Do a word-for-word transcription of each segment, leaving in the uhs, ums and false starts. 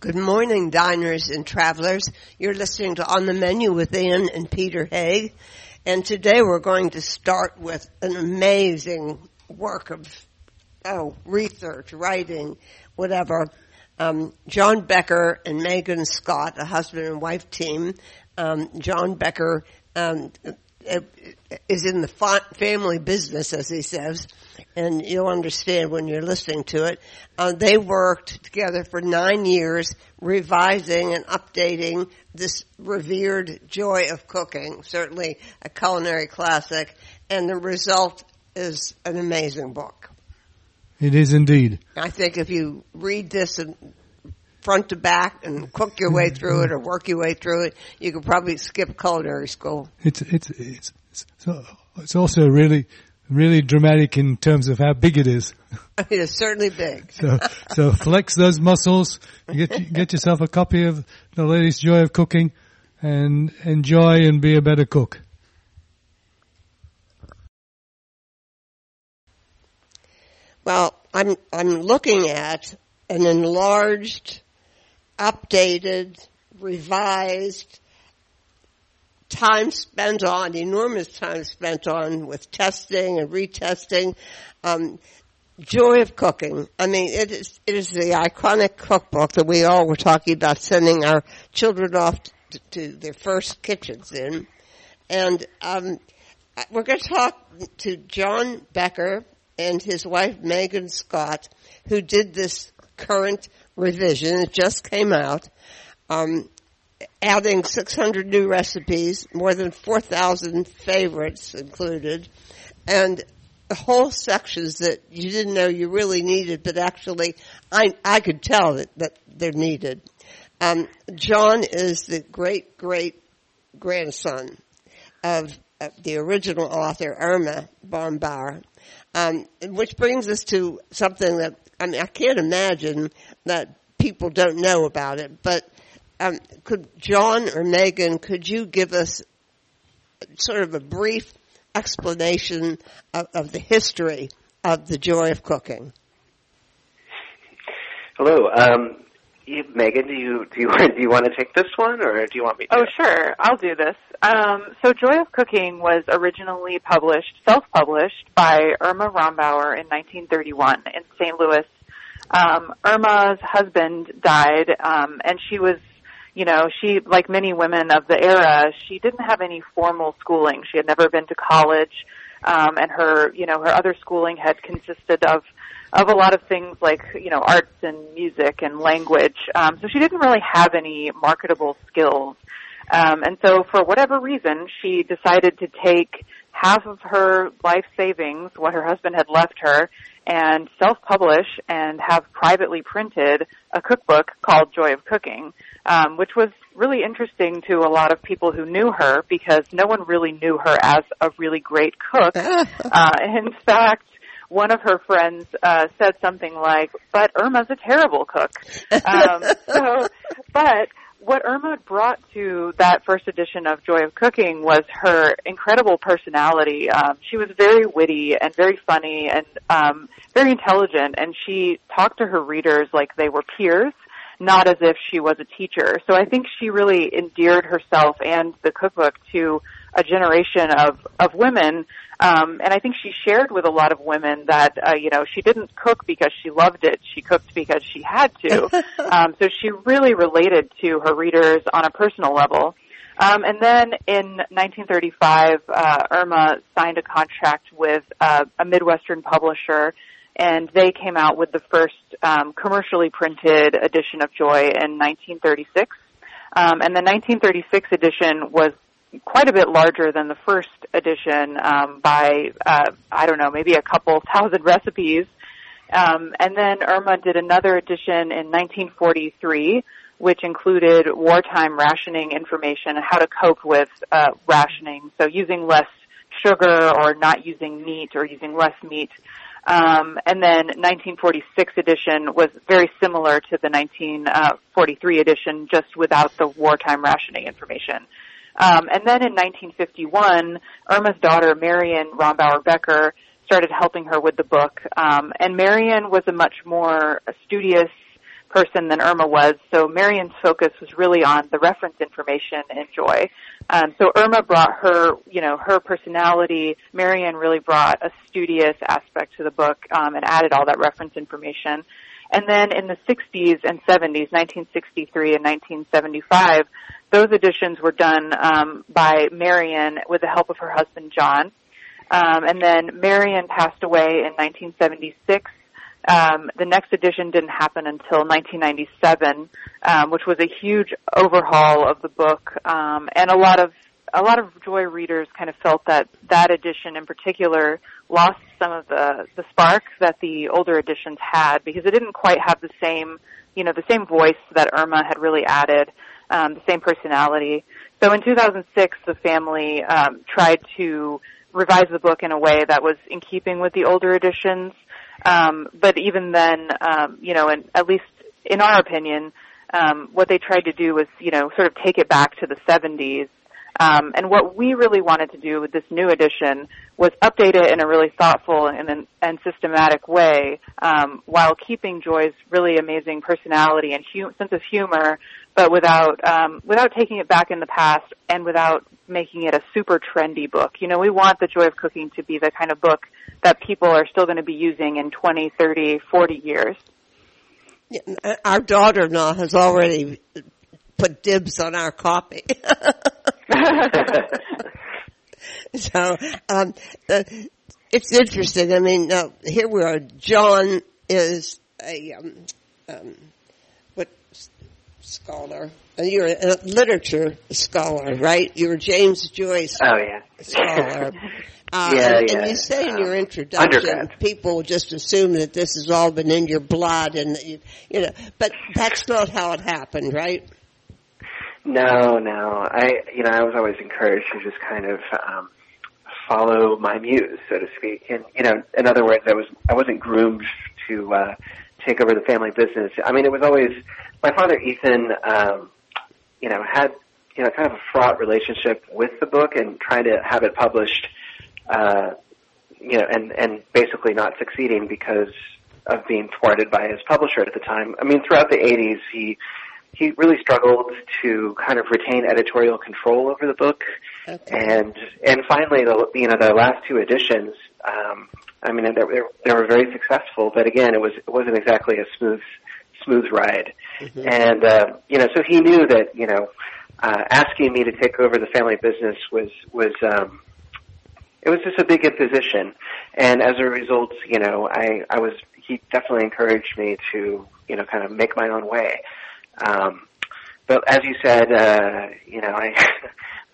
Good morning, diners and travelers. You're listening to On the Menu with Ann and Peter Hague. And today we're going to start with an amazing work of oh, research, writing, whatever. Um, John Becker and Megan Scott, a husband and wife team. Um, John Becker um, is in the fa- family business, as he says, and you'll understand when you're listening to it. Uh, they worked together for nine years revising and updating this revered joy of cooking, certainly a culinary classic, and the result is an amazing book. It is indeed. I think if you read this and front to back and cook your way through it or work your way through it, you could probably skip culinary school. It's it's it's it's, it's also really... really dramatic in terms of how big it is. It is certainly big. so, so flex those muscles. Get get yourself a copy of The Lady's Joy of Cooking, and enjoy and be a better cook. Well, I'm I'm looking at an enlarged, updated, revised. Time spent on, enormous time spent on with testing and retesting. Um, Joy of Cooking. I mean, it is, it is the iconic cookbook that we all were talking about sending our children off to, to their first kitchens in. And um, we're going to talk to John Becker and his wife, Megan Scott, who did this current revision. It just came out. Um Adding six hundred new recipes, more than four thousand favorites included, and whole sections that you didn't know you really needed, but actually I, I could tell that, that they're needed. Um, John is the great-great-grandson of uh, the original author, Irma Rombauer, um, which brings us to something that, I mean, I can't imagine that people don't know about it, but Um, could John or Megan, could you give us sort of a brief explanation of, of the history of the joy of cooking? Hello, um, you, Megan. Do you do you, do you want to take this one, or do you want me to? Oh, sure, I'll do this. Um, so, Joy of Cooking was originally published, self-published by Irma Rombauer in nineteen thirty-one in Saint Louis. Um, Irma's husband died, um, and she was. You know, she, like many women of the era, she didn't have any formal schooling. She had never been to college, um, and her, you know, her other schooling had consisted of, of a lot of things like, you know, arts and music and language. Um, so she didn't really have any marketable skills. Um, and so for whatever reason, she decided to take half of her life savings, what her husband had left her, and self-publish and have privately printed a cookbook called Joy of Cooking, um, which was really interesting to a lot of people who knew her because no one really knew her as a really great cook. Uh, in fact, one of her friends uh, said something like, "But Irma's a terrible cook." Um, so, but... what Irma brought to that first edition of Joy of Cooking was her incredible personality. Um, she was very witty and very funny and um, very intelligent, and she talked to her readers like they were peers, not as if she was a teacher. So I think she really endeared herself and the cookbook to a generation of, of women, um, and I think she shared with a lot of women that, uh, you know, she didn't cook because she loved it. She cooked because she had to. Um, so she really related to her readers on a personal level. Um, and then in nineteen thirty-five, uh, Irma signed a contract with uh, a Midwestern publisher, and they came out with the first um, commercially printed edition of Joy in nineteen thirty-six. Um, and the nineteen thirty-six edition was quite a bit larger than the first edition um, by, uh, I don't know, maybe a couple thousand recipes. Um, and then Irma did another edition in nineteen forty-three, which included wartime rationing information and how to cope with uh, rationing, so using less sugar or not using meat or using less meat. Um, and then nineteen forty-six edition was very similar to the nineteen forty-three edition, just without the wartime rationing information. Um, and then in nineteen fifty-one, Irma's daughter, Marion Rombauer Becker, started helping her with the book. Um, and Marion was a much more studious, person than Irma was, so Marion's focus was really on the reference information and joy. Um, so Irma brought her, you know, her personality. Marion really brought a studious aspect to the book um, and added all that reference information. And then in the sixties and seventies, nineteen sixty-three and nineteen seventy-five, those editions were done um, by Marion with the help of her husband, John. Um, and then Marion passed away in nineteen seventy-six. Um, the next edition didn't happen until nineteen ninety-seven, um, which was a huge overhaul of the book. Um, and a lot of a lot of Joy readers kind of felt that that edition in particular lost some of the, the spark that the older editions had, because it didn't quite have the same, you know, the same voice that Irma had really added, um, the same personality. So in two thousand six, the family um, tried to revise the book in a way that was in keeping with the older editions. Um, but even then, um, you know, and at least in our opinion, um, what they tried to do was, you know, sort of take it back to the seventies. Um, and what we really wanted to do with this new edition was update it in a really thoughtful and, and systematic way, um, while keeping Joy's really amazing personality and hum- sense of humor, but without um, without taking it back in the past and without making it a super trendy book. You know, we want The Joy of Cooking to be the kind of book that people are still going to be using in twenty, thirty, forty years. Yeah, our daughter-in-law has already put dibs on our copy. So um, uh, it's interesting. I mean, uh, here we are. John is a um, um, what scholar? You're a literature scholar, right? You're James Joyce. Oh yeah, scholar. Uh, yeah, and, yeah. And you say in your introduction, undergrad. People just assume that this has all been in your blood, and that you, you know, but that's not how it happened, right? No, no. I, you know, I was always encouraged to just kind of um, follow my muse, so to speak. And you know, in other words, I was I wasn't groomed to uh, take over the family business. I mean, it was always my father, Ethan. Um, you know, had you know kind of a fraught relationship with the book and trying to have it published. Uh, you know, and, and basically not succeeding because of being thwarted by his publisher at the time. I mean, throughout the eighties, he he really struggled to kind of retain editorial control over the book. Okay. And and finally, the, you know, the last two editions, um, I mean, they were, they were very successful, but again, it was it wasn't exactly a smooth smooth ride. Mm-hmm. And uh, you know, so he knew that you know, uh, asking me to take over the family business was was. Um, It was just a big imposition, and as a result, you know, I, I was, he definitely encouraged me to, you know, kind of make my own way. Um, but as you said, uh, you know, I,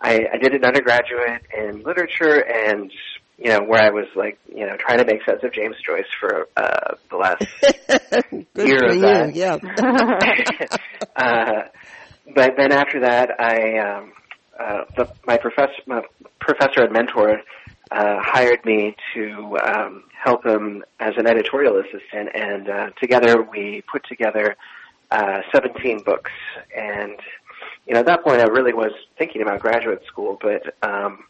I, I did an undergraduate in literature, and, you know, where I was like, you know, trying to make sense of James Joyce for, uh, the last year of that. You, yeah. uh, but then after that, I, um, uh, the, my professor, my professor and mentor, Uh, hired me to um, help him as an editorial assistant, and uh, together we put together uh, seventeen books. And you know, at that point, I really was thinking about graduate school, but um,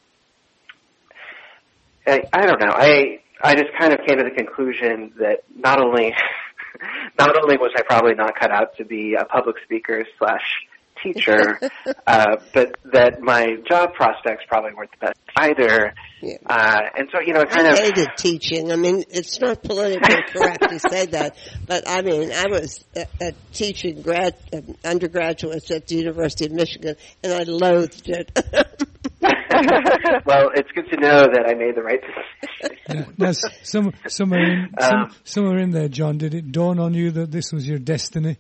I, I don't know. I I just kind of came to the conclusion that not only not only was I probably not cut out to be a public speaker slash teacher, uh, but that my job prospects probably weren't the best either. Yeah. Uh, and so, you know, it kind I of... I hated teaching. I mean, it's not politically correct to say that, but I mean, I was uh, uh, teaching grad uh, undergraduates at the University of Michigan, and I loathed it. Well, it's good to know that I made the right decision. Yeah. Now, some, somewhere, in, some, um, somewhere in there, John, did it dawn on you that this was your destiny?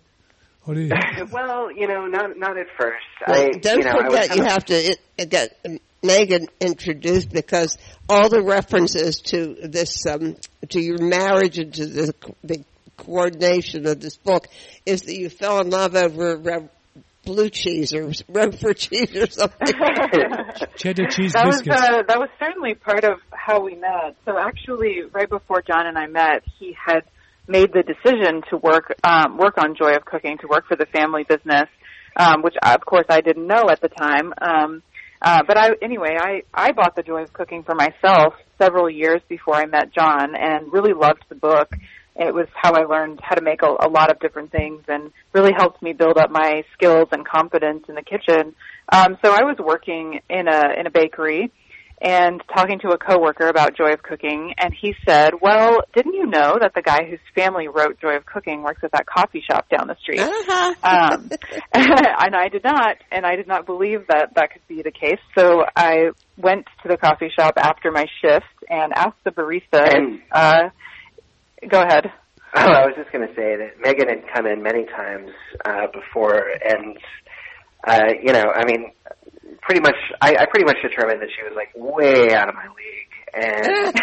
You? Well, you know, not not at first. Well, I, don't you know, forget I was, you have to it, it got Megan introduced, because all the references to this, um, to your marriage and to the, the coordination of this book is that you fell in love over re- blue cheese or Roquefort cheese or something. Cheddar cheese that biscuits. Was, uh, that was certainly part of how we met. So actually, right before John and I met, he had made the decision to work um, work on Joy of Cooking, to work for the family business, um, which, of course, I didn't know at the time. Um, uh, but I, anyway, I, I bought The Joy of Cooking for myself several years before I met John, and really loved the book. It was how I learned how to make a, a lot of different things, and really helped me build up my skills and confidence in the kitchen. Um, so I was working in a in a bakery and talking to a coworker about Joy of Cooking, and he said, well, didn't you know that the guy whose family wrote Joy of Cooking works at that coffee shop down the street? Uh-huh. Um, and I did not, and I did not believe that that could be the case. So I went to the coffee shop after my shift and asked the barista, and, uh, go ahead. Oh, I was just going to say that Megan had come in many times uh, before, and, uh, you know, I mean, pretty much, I, I pretty much determined that she was, like, way out of my league. And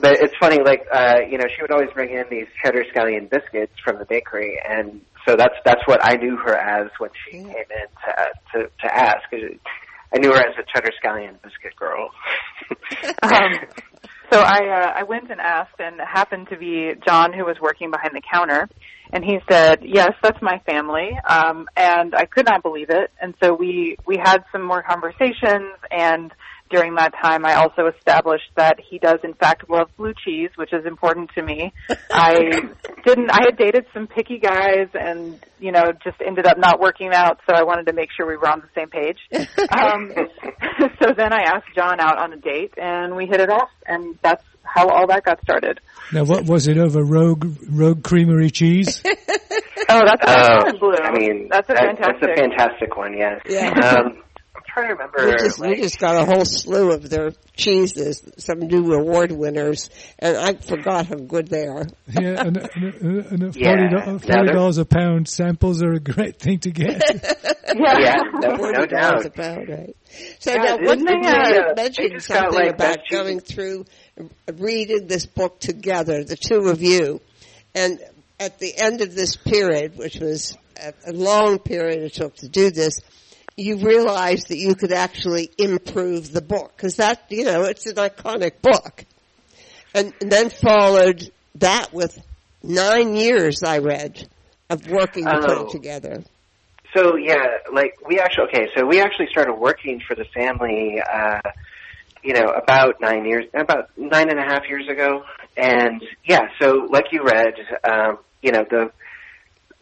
but it's funny, like, uh, you know, she would always bring in these cheddar scallion biscuits from the bakery, and so that's that's what I knew her as when she came in to to, to ask. I knew her as a cheddar scallion biscuit girl. um, so I uh, I went and asked, and it happened to be John who was working behind the counter. And he said, yes, that's my family. Um, and I could not believe it. And so we, we had some more conversations. And during that time, I also established that he does, in fact, love blue cheese, which is important to me. I didn't, I had dated some picky guys and, you know, just ended up not working out. So I wanted to make sure we were on the same page. Um, so then I asked John out on a date and we hit it off. And that's how all that got started. Now, what was it over Rogue Rogue Creamery cheese? oh, that's uh, blue. I mean, that's a that, fantastic. That's a fantastic one. Yes. Yeah. Um, I'm trying to remember. We just, like, we just got a whole slew of their cheeses. Some new award winners, and I forgot how good they are. yeah, and, and, and the forty dollars yeah. no, a pound samples are a great thing to get. yeah, yeah no, no doubt. A pound, right? So yeah, now, what did you uh, mention something got, like, about going through? Reading this book together, the two of you, and at the end of this period, which was a long period it took to do this, you realized that you could actually improve the book, because that, you know, it's an iconic book. And, and then followed that with nine years, I read, of working to put it together. So, yeah, like, we actually, okay, so we actually started working for the family, uh, you know, about nine years, about nine and a half years ago. And yeah, so like you read, um, you know, the,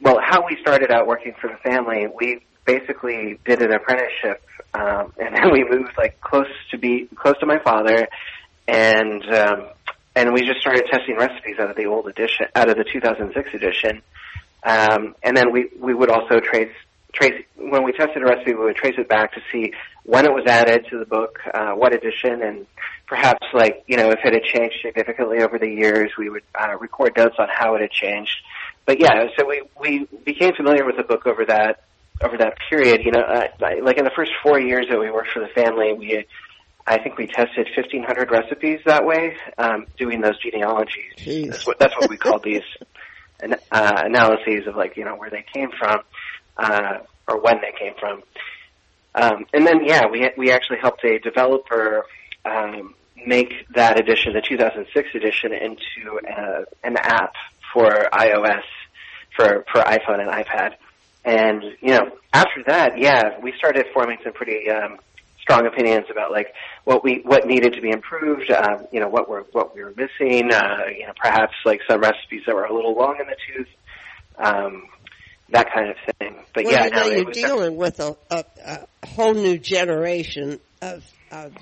well, how we started out working for the family, we basically did an apprenticeship, um, and then we moved, like, close to be, close to my father. And, um, and we just started testing recipes out of the old edition, out of the two thousand six edition. Um, and then we, we would also trace, Trace, when we tested a recipe, we would trace it back to see when it was added to the book, uh, what edition, and perhaps, like, you know, if it had changed significantly over the years, we would uh, record notes on how it had changed. But yeah, so we, we became familiar with the book over that over that period. You know, uh, like in the first four years that we worked for the family, we I think we tested fifteen hundred recipes that way, um, doing those genealogies. Jeez. That's what that's what we called these uh, analyses of, like, you know, where they came from. Uh, or when they came from. Um, and then, yeah, we we actually helped a developer um, make that edition, the two thousand six edition, into a, an app for iOS, for, for iPhone and iPad. And, you know, after that, yeah, we started forming some pretty um, strong opinions about, like, what we what needed to be improved, um, you know, what were what we were missing, uh, you know, perhaps, like, some recipes that were a little long in the tooth, um, that kind of thing. But well, yeah, you know, no, you're dealing with a, a, a whole new generation of, of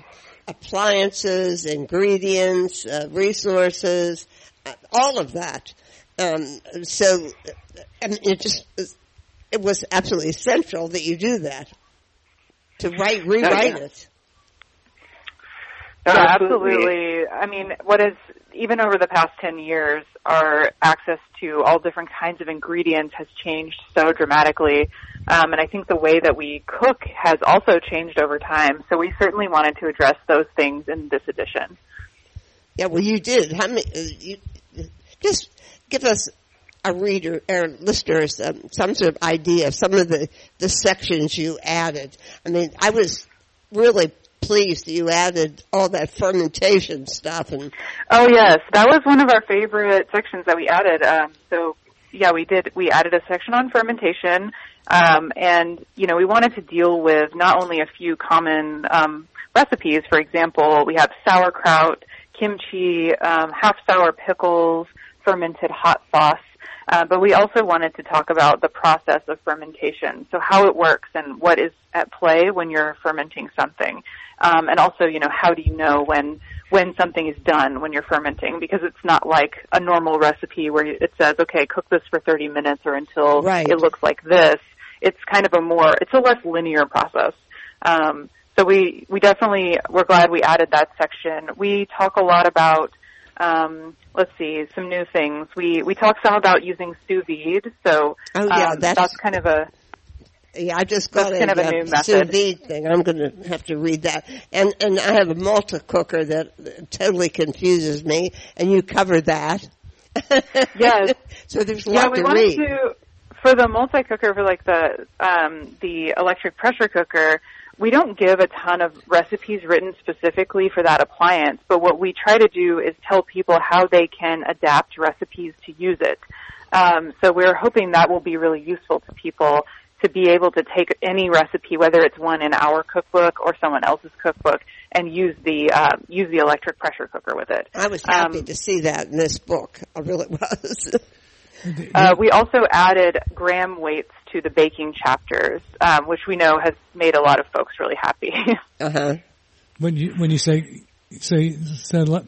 appliances, ingredients, uh, resources, uh, all of that. Um, so, I mean, it just it was absolutely essential that you do that to write, rewrite no, yeah. it. No, yeah, absolutely. absolutely. I mean, what is, even over the past ten years, our access to all different kinds of ingredients has changed so dramatically. Um, and I think the way that we cook has also changed over time. So we certainly wanted to address those things in this edition. Yeah, well, you did. How many, you, just give us a reader or listeners um, some sort of idea of some of the, the sections you added. I mean, I was really pleased you added all that fermentation stuff. And oh yes, that was one of our favorite sections that we added. Um, so yeah, we did. We added a section on fermentation, um, and you know we wanted to deal with not only a few common um, recipes. For example, we have sauerkraut, kimchi, um, half sour pickles, fermented hot sauce. Uh, but we also wanted to talk about the process of fermentation, so how it works and what is at play when you're fermenting something. Um, and also, you know, how do you know when when something is done when you're fermenting? Because it's not like a normal recipe where it says, okay, cook this for thirty minutes or until right. it looks like this. It's kind of a more, it's a less linear process. Um, so we, we definitely, we're glad we added that section. We talk a lot about Um, let's see, some new things. We we talked some about using sous vide, so oh, yeah, um, that's, that's kind of a yeah. I just got a, kind of a new sous vide thing. I'm going to have to read that. And and I have a Malta cooker that totally confuses me, and you cover that. Yes. So there's a lot yeah, to read. To, for the Malta cooker, for like the um, the electric pressure cooker, we don't give a ton of recipes written specifically for that appliance, but what we try to do is tell people how they can adapt recipes to use it. Um, so we're hoping that will be really useful to people to be able to take any recipe, whether it's one in our cookbook or someone else's cookbook, and use the uh, use the electric pressure cooker with it. I was happy um, to see that in this book. I really was. Uh, we also added gram weights to the baking chapters, um, which we know has made a lot of folks really happy. Uh-huh. When you when you say say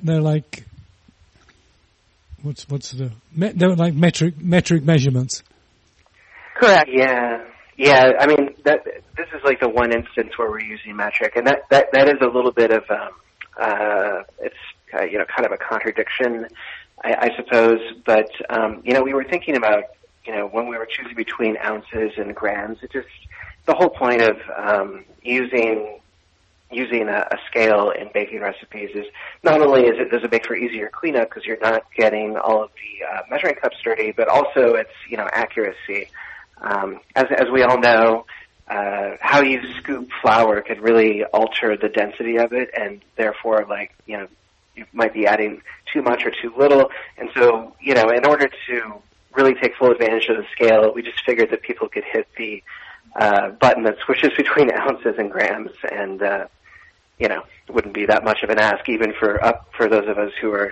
they're like what's what's the they're like metric metric measurements. Correct. Yeah. Yeah. I mean that this is like the one instance where we're using metric, and that that, that is a little bit of um, uh, it's uh, you know kind of a contradiction. I, I suppose, but, um, you know, we were thinking about, you know, when we were choosing between ounces and grams, it just, the whole point of, um, using, using a, a scale in baking recipes is not only is it, does it make for easier cleanup because you're not getting all of the, uh, measuring cups dirty, but also it's, you know, accuracy. Um, as, as we all know, uh, how you scoop flour could really alter the density of it and therefore, like, you know, you might be adding too much or too little. And so, you know, in order to really take full advantage of the scale, we just figured that people could hit the uh, button that switches between ounces and grams and, uh, you know, it wouldn't be that much of an ask even for up for those of us who are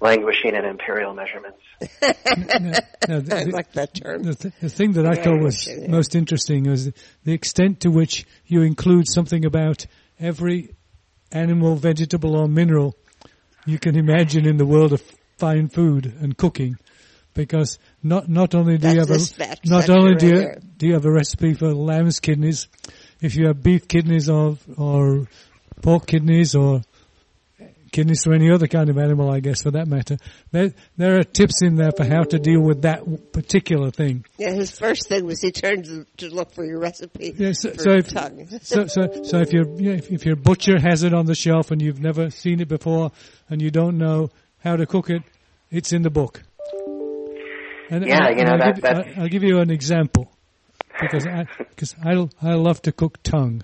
languishing in imperial measurements. no, no, the, I like that term. The, th- the thing that I yeah, thought was yeah. most interesting was the extent to which you include something about every animal, vegetable, or mineral you can imagine in the world of fine food and cooking, because not not only do That's you have a not only do you, do you have a recipe for lamb's kidneys, if you have beef kidneys or or pork kidneys or kidneys for any other kind of animal, I guess for that matter, there there are tips in there for how to deal with that particular thing. Yeah, his first thing was he turned to, to look for your recipe. Yeah, so, for so, if, tongue. so so so if your yeah, if, if your butcher has it on the shelf and you've never seen it before, and you don't know how to cook it, it's in the book. And yeah, I'll, you know, I'll, that, give, that's... I'll, I'll give you an example, because I, cause I, I love to cook tongue.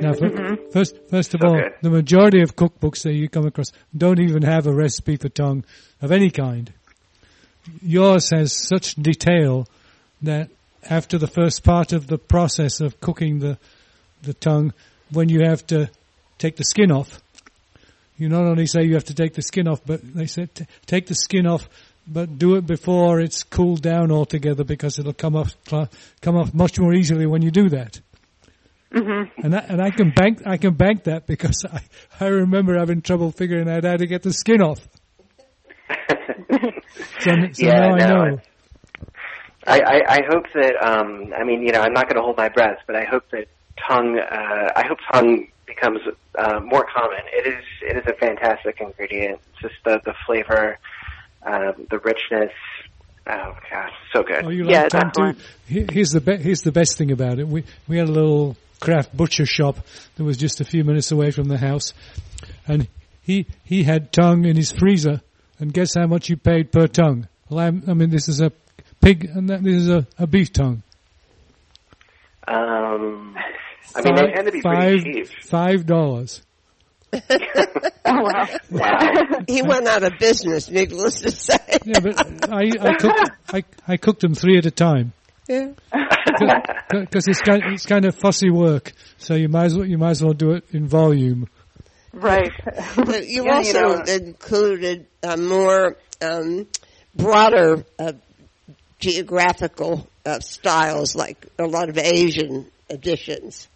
Now, for, mm-hmm. first, first of so all, good. The majority of cookbooks that you come across don't even have a recipe for tongue of any kind. Yours has such detail that after the first part of the process of cooking the the tongue, when you have to take the skin off, you not only say you have to take the skin off, but they said t- take the skin off, but do it before it's cooled down altogether because it'll come off cl- come off much more easily when you do that. Mm-hmm. And I, and I can bank I can bank that because I, I remember having trouble figuring out how to get the skin off. so so yeah, now no, I know. I, I, I hope that um, I mean you know I'm not going to hold my breath, but I hope that tongue uh, I hope tongue. becomes uh, more common. It is it is a fantastic ingredient. It's just the the flavor, uh, the richness. Oh gosh, so good. Oh, you like yeah, tongue too? Here's the be- here's the best thing about it. We we had a little craft butcher shop that was just a few minutes away from the house, and he he had tongue in his freezer. And guess how much you paid per tongue? Lamb. I mean, this is a pig, and that, this is a, a beef tongue. Um. I mean, they tend to be five, pretty cheap. Five dollars. Oh, wow. Wow. He went out of business, needless to say. Yeah, but I, I, cooked, I, I cooked them three at a time. Yeah. Because it's, kind, it's kind of fussy work, so you might as well, you might as well do it in volume. Right. But you yeah, also you know. included uh, more um, broader uh, geographical uh, styles, like a lot of Asian additions.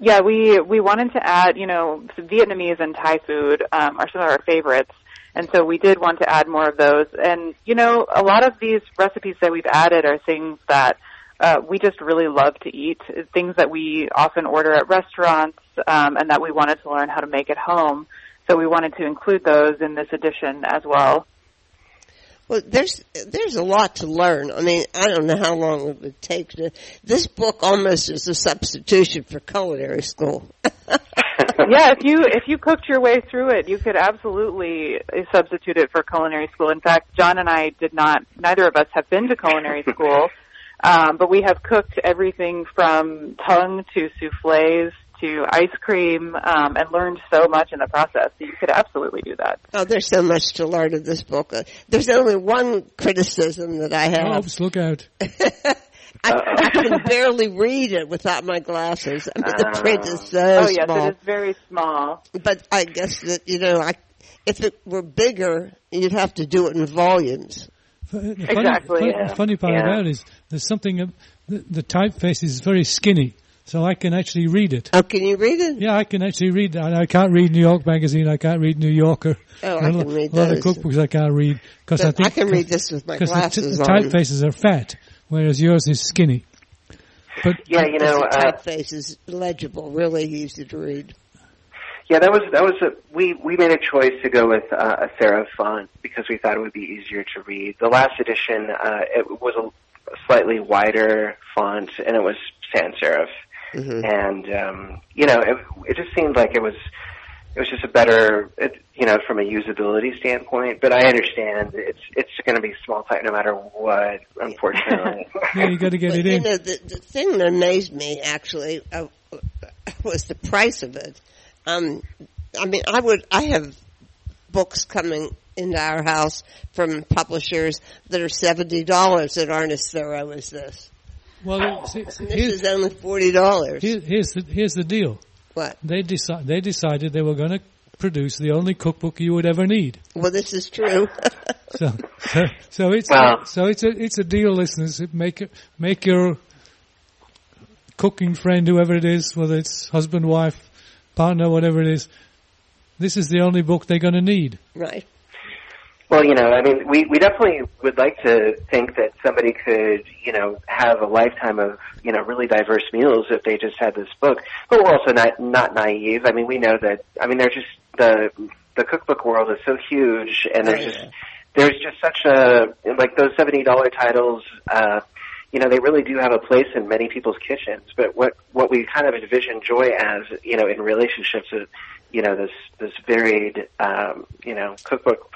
Yeah, we we wanted to add, you know, Vietnamese and Thai food um, are some of our favorites, and so we did want to add more of those. And, you know, a lot of these recipes that we've added are things that uh, we just really love to eat, things that we often order at restaurants um, and that we wanted to learn how to make at home. So we wanted to include those in this edition as well. Well, there's there's a lot to learn. I mean, I don't know how long it would take to. This book almost is a substitution for culinary school. Yeah, if you if you cooked your way through it, you could absolutely substitute it for culinary school. In fact, John and I did not. Neither of us have been to culinary school, um, but we have cooked everything from tongue to soufflés to ice cream, um, and learned so much in the process. So you could absolutely do that. Oh, there's so much to learn in this book. Uh, there's only one criticism that I have. Oops, look out. I, I can barely read it without my glasses. I mean, uh, the print is so oh, small. Oh, yes, it is very small. But I guess that, you know, I, if it were bigger, you'd have to do it in volumes. The funny, exactly. Funny, yeah. The funny part yeah. about it is there's something, the, the typeface is very skinny. So I can actually read it. Oh, can you read it? Yeah, I can actually read it. I can't read New York Magazine. I can't read New Yorker. Oh, I can read those. A lot of cookbooks I can't read. Cause I, think, I can read this with my glasses the t- on. Because the typefaces are fat, whereas yours is skinny. But yeah, you know, the typeface uh, is legible, really easy to read. Yeah, that was that was a, we we made a choice to go with uh, a serif font because we thought it would be easier to read. The last edition, uh, it was a slightly wider font, and it was sans serif. Mm-hmm. And, um, you know, it, it just seemed like it was it was just a better, it, you know, from a usability standpoint. But I understand it's it's going to be small type no matter what, unfortunately. Yeah, you got to get but, it in. You know, the, the thing that amazed me, actually, uh, was the price of it. Um, I mean, I would I have books coming into our house from publishers that are seventy dollars that aren't as thorough as this. Well, see, see, this is only forty dollars. Here, here's the here's the deal. What they deci- they decided they were going to produce the only cookbook you would ever need. Well, this is true. so, so, so it's wow. so it's a it's a deal, listeners. Make make your cooking friend, whoever it is, whether it's husband, wife, partner, whatever it is. This is the only book they're going to need. Right. Well, you know, I mean, we, we definitely would like to think that somebody could, you know, have a lifetime of, you know, really diverse meals if they just had this book. But we're also not not naive. I mean, we know that. I mean, there's just the the cookbook world is so huge, and there's just there's just such a like those seventy dollar titles. Uh, you know, they really do have a place in many people's kitchens. But what what we kind of envision joy as, you know, in relationships is, you know, this this varied, um, you know, cookbook.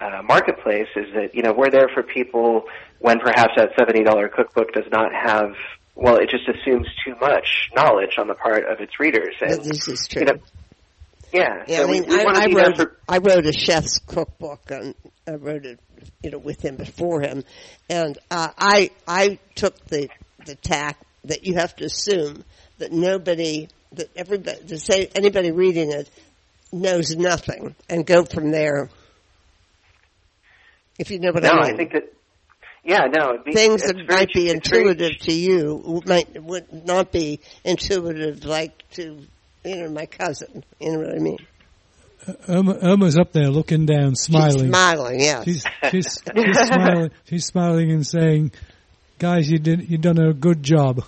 Uh, marketplace is that, you know, we're there for people when perhaps that seventy dollar cookbook does not have, well, it just assumes too much knowledge on the part of its readers. And, no, this is true. You know, yeah. yeah so I mean, we, we I, I, wrote, for- I wrote a chef's cookbook, and I wrote it, you know, with him but for him. And uh, I I took the, the tack that you have to assume that nobody, that everybody, to say anybody reading it knows nothing and go from there. If you know what no, I mean. I think that, yeah, no. Be, Things that very, might be intuitive very, to you might would not be intuitive like to, you know, my cousin. You know what I mean? Uh, Irma, Irma's up there looking down, smiling. She's smiling, yeah. She's, she's, she's, smiling, she's smiling and saying, guys, you did, you done a good job.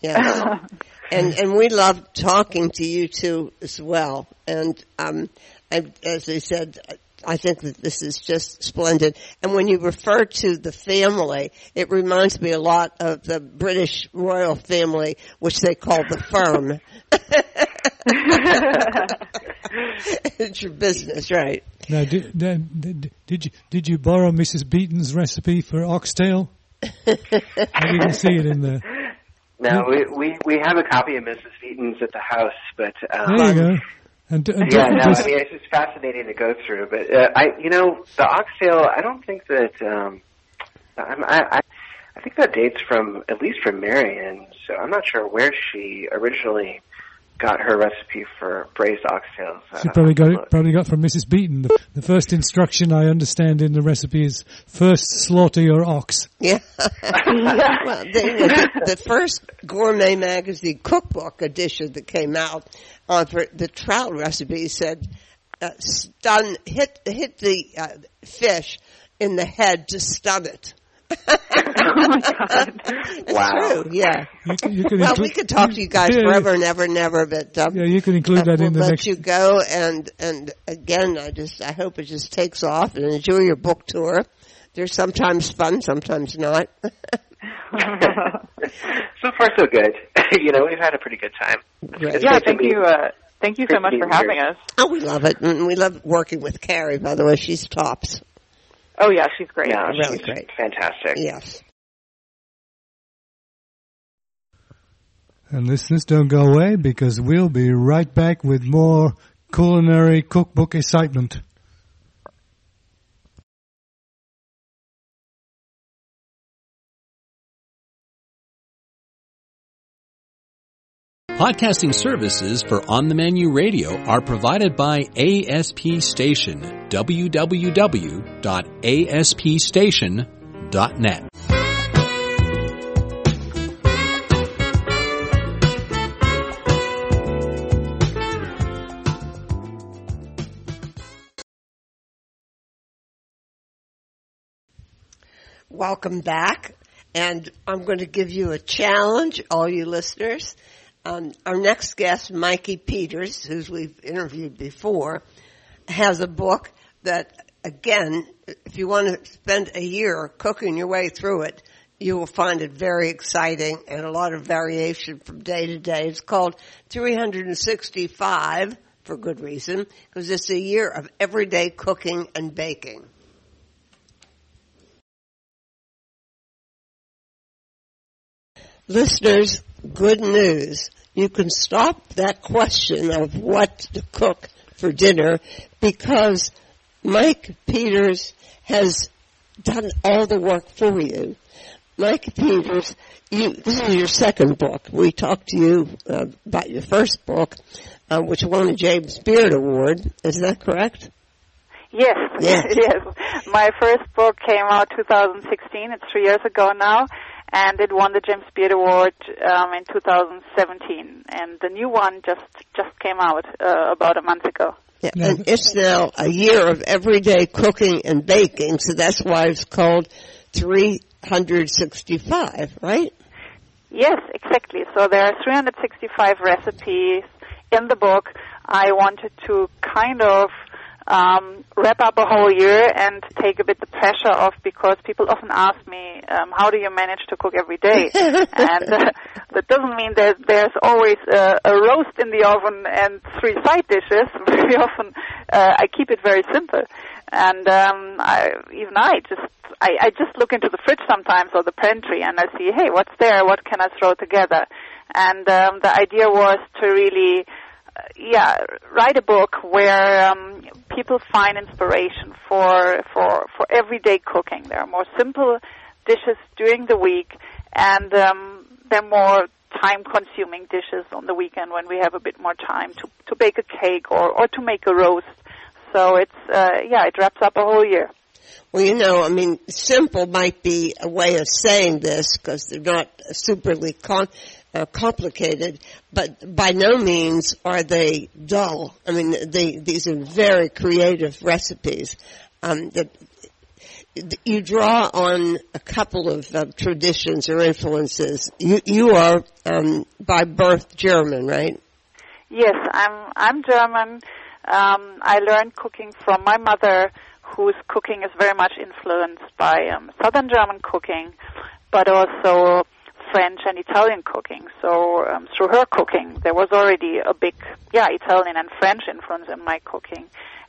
Yeah. and and we love talking to you two as well. And um, I, as I said, I think that this is just splendid. And when you refer to the family, it reminds me a lot of the British royal family, which they call the firm. It's your business, right? Now, did, did, did, you, did you borrow Missus Beaton's recipe for oxtail? I didn't see it in there. No, we, we, we have a copy of Missus Beaton's at the house, but... Um, there you go. And, and yeah, no, I mean, it's just fascinating to go through. But, uh, I, you know, the oxtail, I don't think that, um, I'm, I, I think that dates from, at least from Marion. So I'm not sure where she originally got her recipe for braised oxtails. She probably got it, probably got from Missus Beaton. The, the first instruction I understand in the recipe is first slaughter your ox. Yeah. Well, the, the first gourmet magazine cookbook edition that came out on uh, the trout recipe said, uh, stun hit hit the uh, fish in the head to stun it. Oh my God. It's wow. True, yeah. You can, you can well, inclu- we could talk to you guys yeah, forever yeah. and ever and ever, but um, yeah, you can include uh, that we'll in the let next. You go, and and again, I just I hope it just takes off and enjoy your book tour. They're sometimes fun, sometimes not. So far, so good. You know, we've had a pretty good time. Right. Yeah, thank you. Uh, thank you so much for having us. Oh, we love it, and we love working with Carrie. By the way, she's tops. Oh, yeah, she's great. Yeah, she's really great. Fantastic. Yes. And listeners, don't go away because we'll be right back with more culinary cookbook excitement. Podcasting services for On the Menu Radio are provided by A S P Station, w w w dot a s p station dot net. Welcome back, and I'm going to give you a challenge, all you listeners. Um, our next guest, Mikey Peters, who we've interviewed before, has a book that, again, if you want to spend a year cooking your way through it, you will find it very exciting and a lot of variation from day to day. It's called three sixty-five, for good reason, because it's a year of everyday cooking and baking. Listeners, good news. You can stop that question of what to cook for dinner because Mike Peters has done all the work for you. Mike Peters, you, this is your second book. We talked to you uh, about your first book, uh, which won a James Beard Award. Is that correct? Yes, yes, yes. My first book came out two thousand sixteen. It's three years ago now. And it won the James Beard Award um, in two thousand seventeen. And the new one just, just came out uh, about a month ago. Yeah, and it's now a year of everyday cooking and baking, so that's why it's called three sixty-five, right? Yes, exactly. So there are three hundred sixty-five recipes in the book. I wanted to kind of Um, wrap up a whole year and take a bit the pressure off because people often ask me, um, how do you manage to cook every day? And uh, that doesn't mean that there's always a, a roast in the oven and three side dishes. Very often uh, I keep it very simple. And um, I, even I just I, I just look into the fridge sometimes or the pantry and I see, hey, what's there? What can I throw together? And um, the idea was to really Yeah, write a book where um, people find inspiration for, for for everyday cooking. There are more simple dishes during the week, and um, there are more time-consuming dishes on the weekend when we have a bit more time to, to bake a cake or, or to make a roast. So it's uh, yeah, it wraps up a whole year. Well, you know, I mean, simple might be a way of saying this because they're not superly con- uh, complicated, but by no means are they dull. I mean, they, these are very creative recipes. Um, that you draw on a couple of uh, traditions or influences. You, you are um, by birth German, right? Yes, I'm. I'm German. Um, I learned cooking from my mother, whose cooking is very much influenced by um, Southern German cooking, but also French and Italian cooking. So um, through her cooking, there was already a big, yeah, Italian and French influence in my cooking.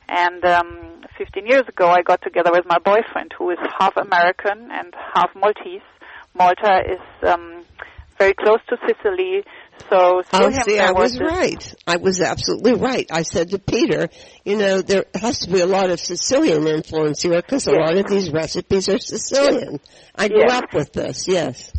And um, fifteen years ago, I got together with my boyfriend, who is half American and half Maltese. Malta is um, very close to Sicily. So oh, see, I was right. I was absolutely right. I said to Peter, you know, there has to be a lot of Sicilian influence here because yes. a lot of these recipes are Sicilian. I grew yes. up with this, yes.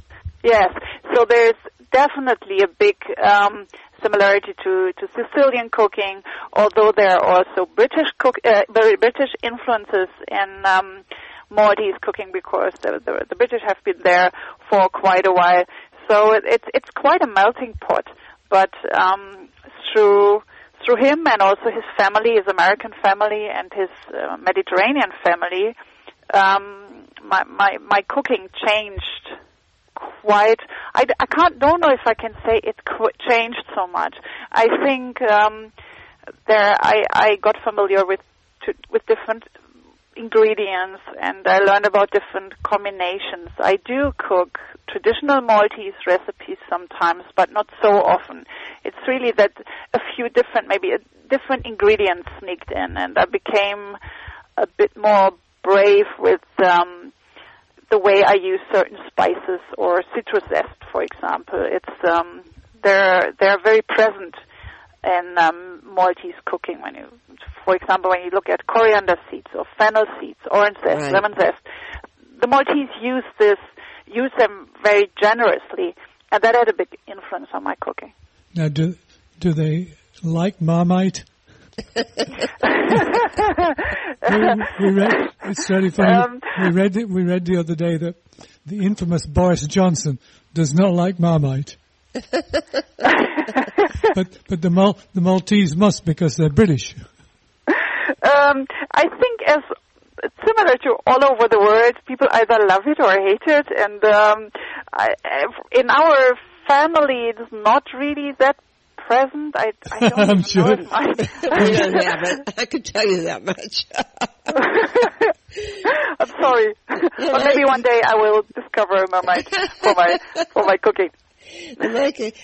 Yes, so there's definitely a big um, similarity to, to Sicilian cooking, although there are also British cook, uh, British influences in um, Maltese cooking, because the, the, the British have been there for quite a while. So it, it's it's quite a melting pot. But um, through through him and also his family, his American family and his uh, Mediterranean family, um, my, my my cooking changed quite. I, I can't don't know if I can say it changed so much. I think um, there I, I got familiar with to, with different ingredients, and I learned about different combinations. I do cook traditional Maltese recipes sometimes, but not so often. It's really that a few different, maybe a different ingredients sneaked in, and I became a bit more brave with um, the way I use certain spices or citrus zest, for example. It's um, they're they're very present in um, Maltese cooking when you. For example, when you look at coriander seeds or fennel seeds, orange zest, right. lemon zest, the Maltese use this, use them very generously, and that had a big influence on my cooking. Now, do do they like Marmite? we, we read, it's very funny. Um, we read it, we read the other day that the infamous Boris Johnson does not like Marmite. but but the Mal, the Maltese must, because they're British. Um, I think, as similar to all over the world, people either love it or hate it. And um, I, in our family, it's not really that present. I, I don't I'm sure. Know I, we don't have it. I could tell you that much. I'm sorry. But maybe one day I will discover my for my for my cooking. Like,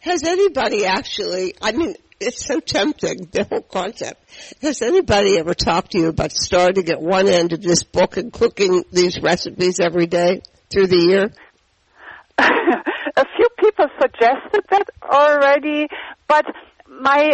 has anybody actually? I mean. It's so tempting, the whole concept. Has anybody ever talked to you about starting at one end of this book and cooking these recipes every day through the year? A few people suggested that already, but my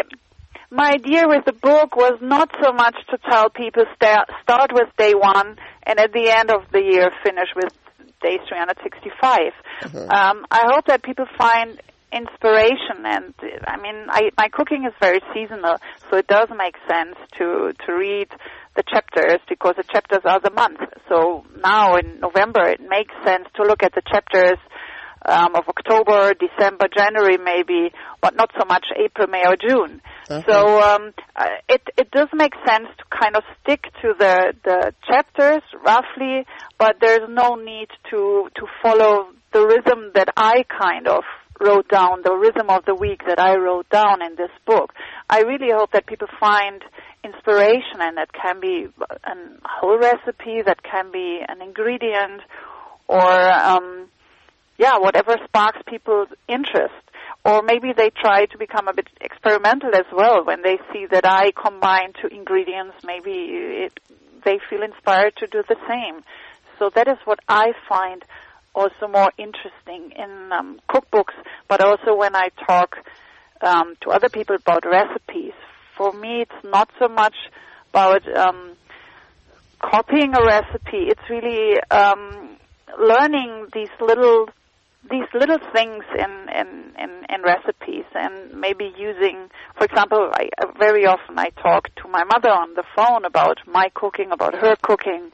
my idea with the book was not so much to tell people start, start with day one and at the end of the year finish with day three hundred sixty-five. Uh-huh. Um, I hope that people find inspiration, and I mean, I, my cooking is very seasonal, so it does make sense to to read the chapters, because the chapters are the month. So now in November, it makes sense to look at the chapters um, of October, December, January, maybe, but not so much April, May, or June. Uh-huh. So um, it it does make sense to kind of stick to the the chapters roughly, but there's no need to to follow the rhythm that I kind of. wrote down, the rhythm of the week that I wrote down in this book. I really hope that people find inspiration, and that can be a whole recipe, that can be an ingredient, or, um, yeah, whatever sparks people's interest. Or maybe they try to become a bit experimental as well. When they see that I combine two ingredients, maybe it, they feel inspired to do the same. So that is what I find also more interesting in um, cookbooks, but also when I talk um, to other people about recipes. For me, it's not so much about um, copying a recipe. It's really um, learning these little these little things in, in, in, in recipes, and maybe using, for example, I, very often I talk to my mother on the phone about my cooking, about her cooking,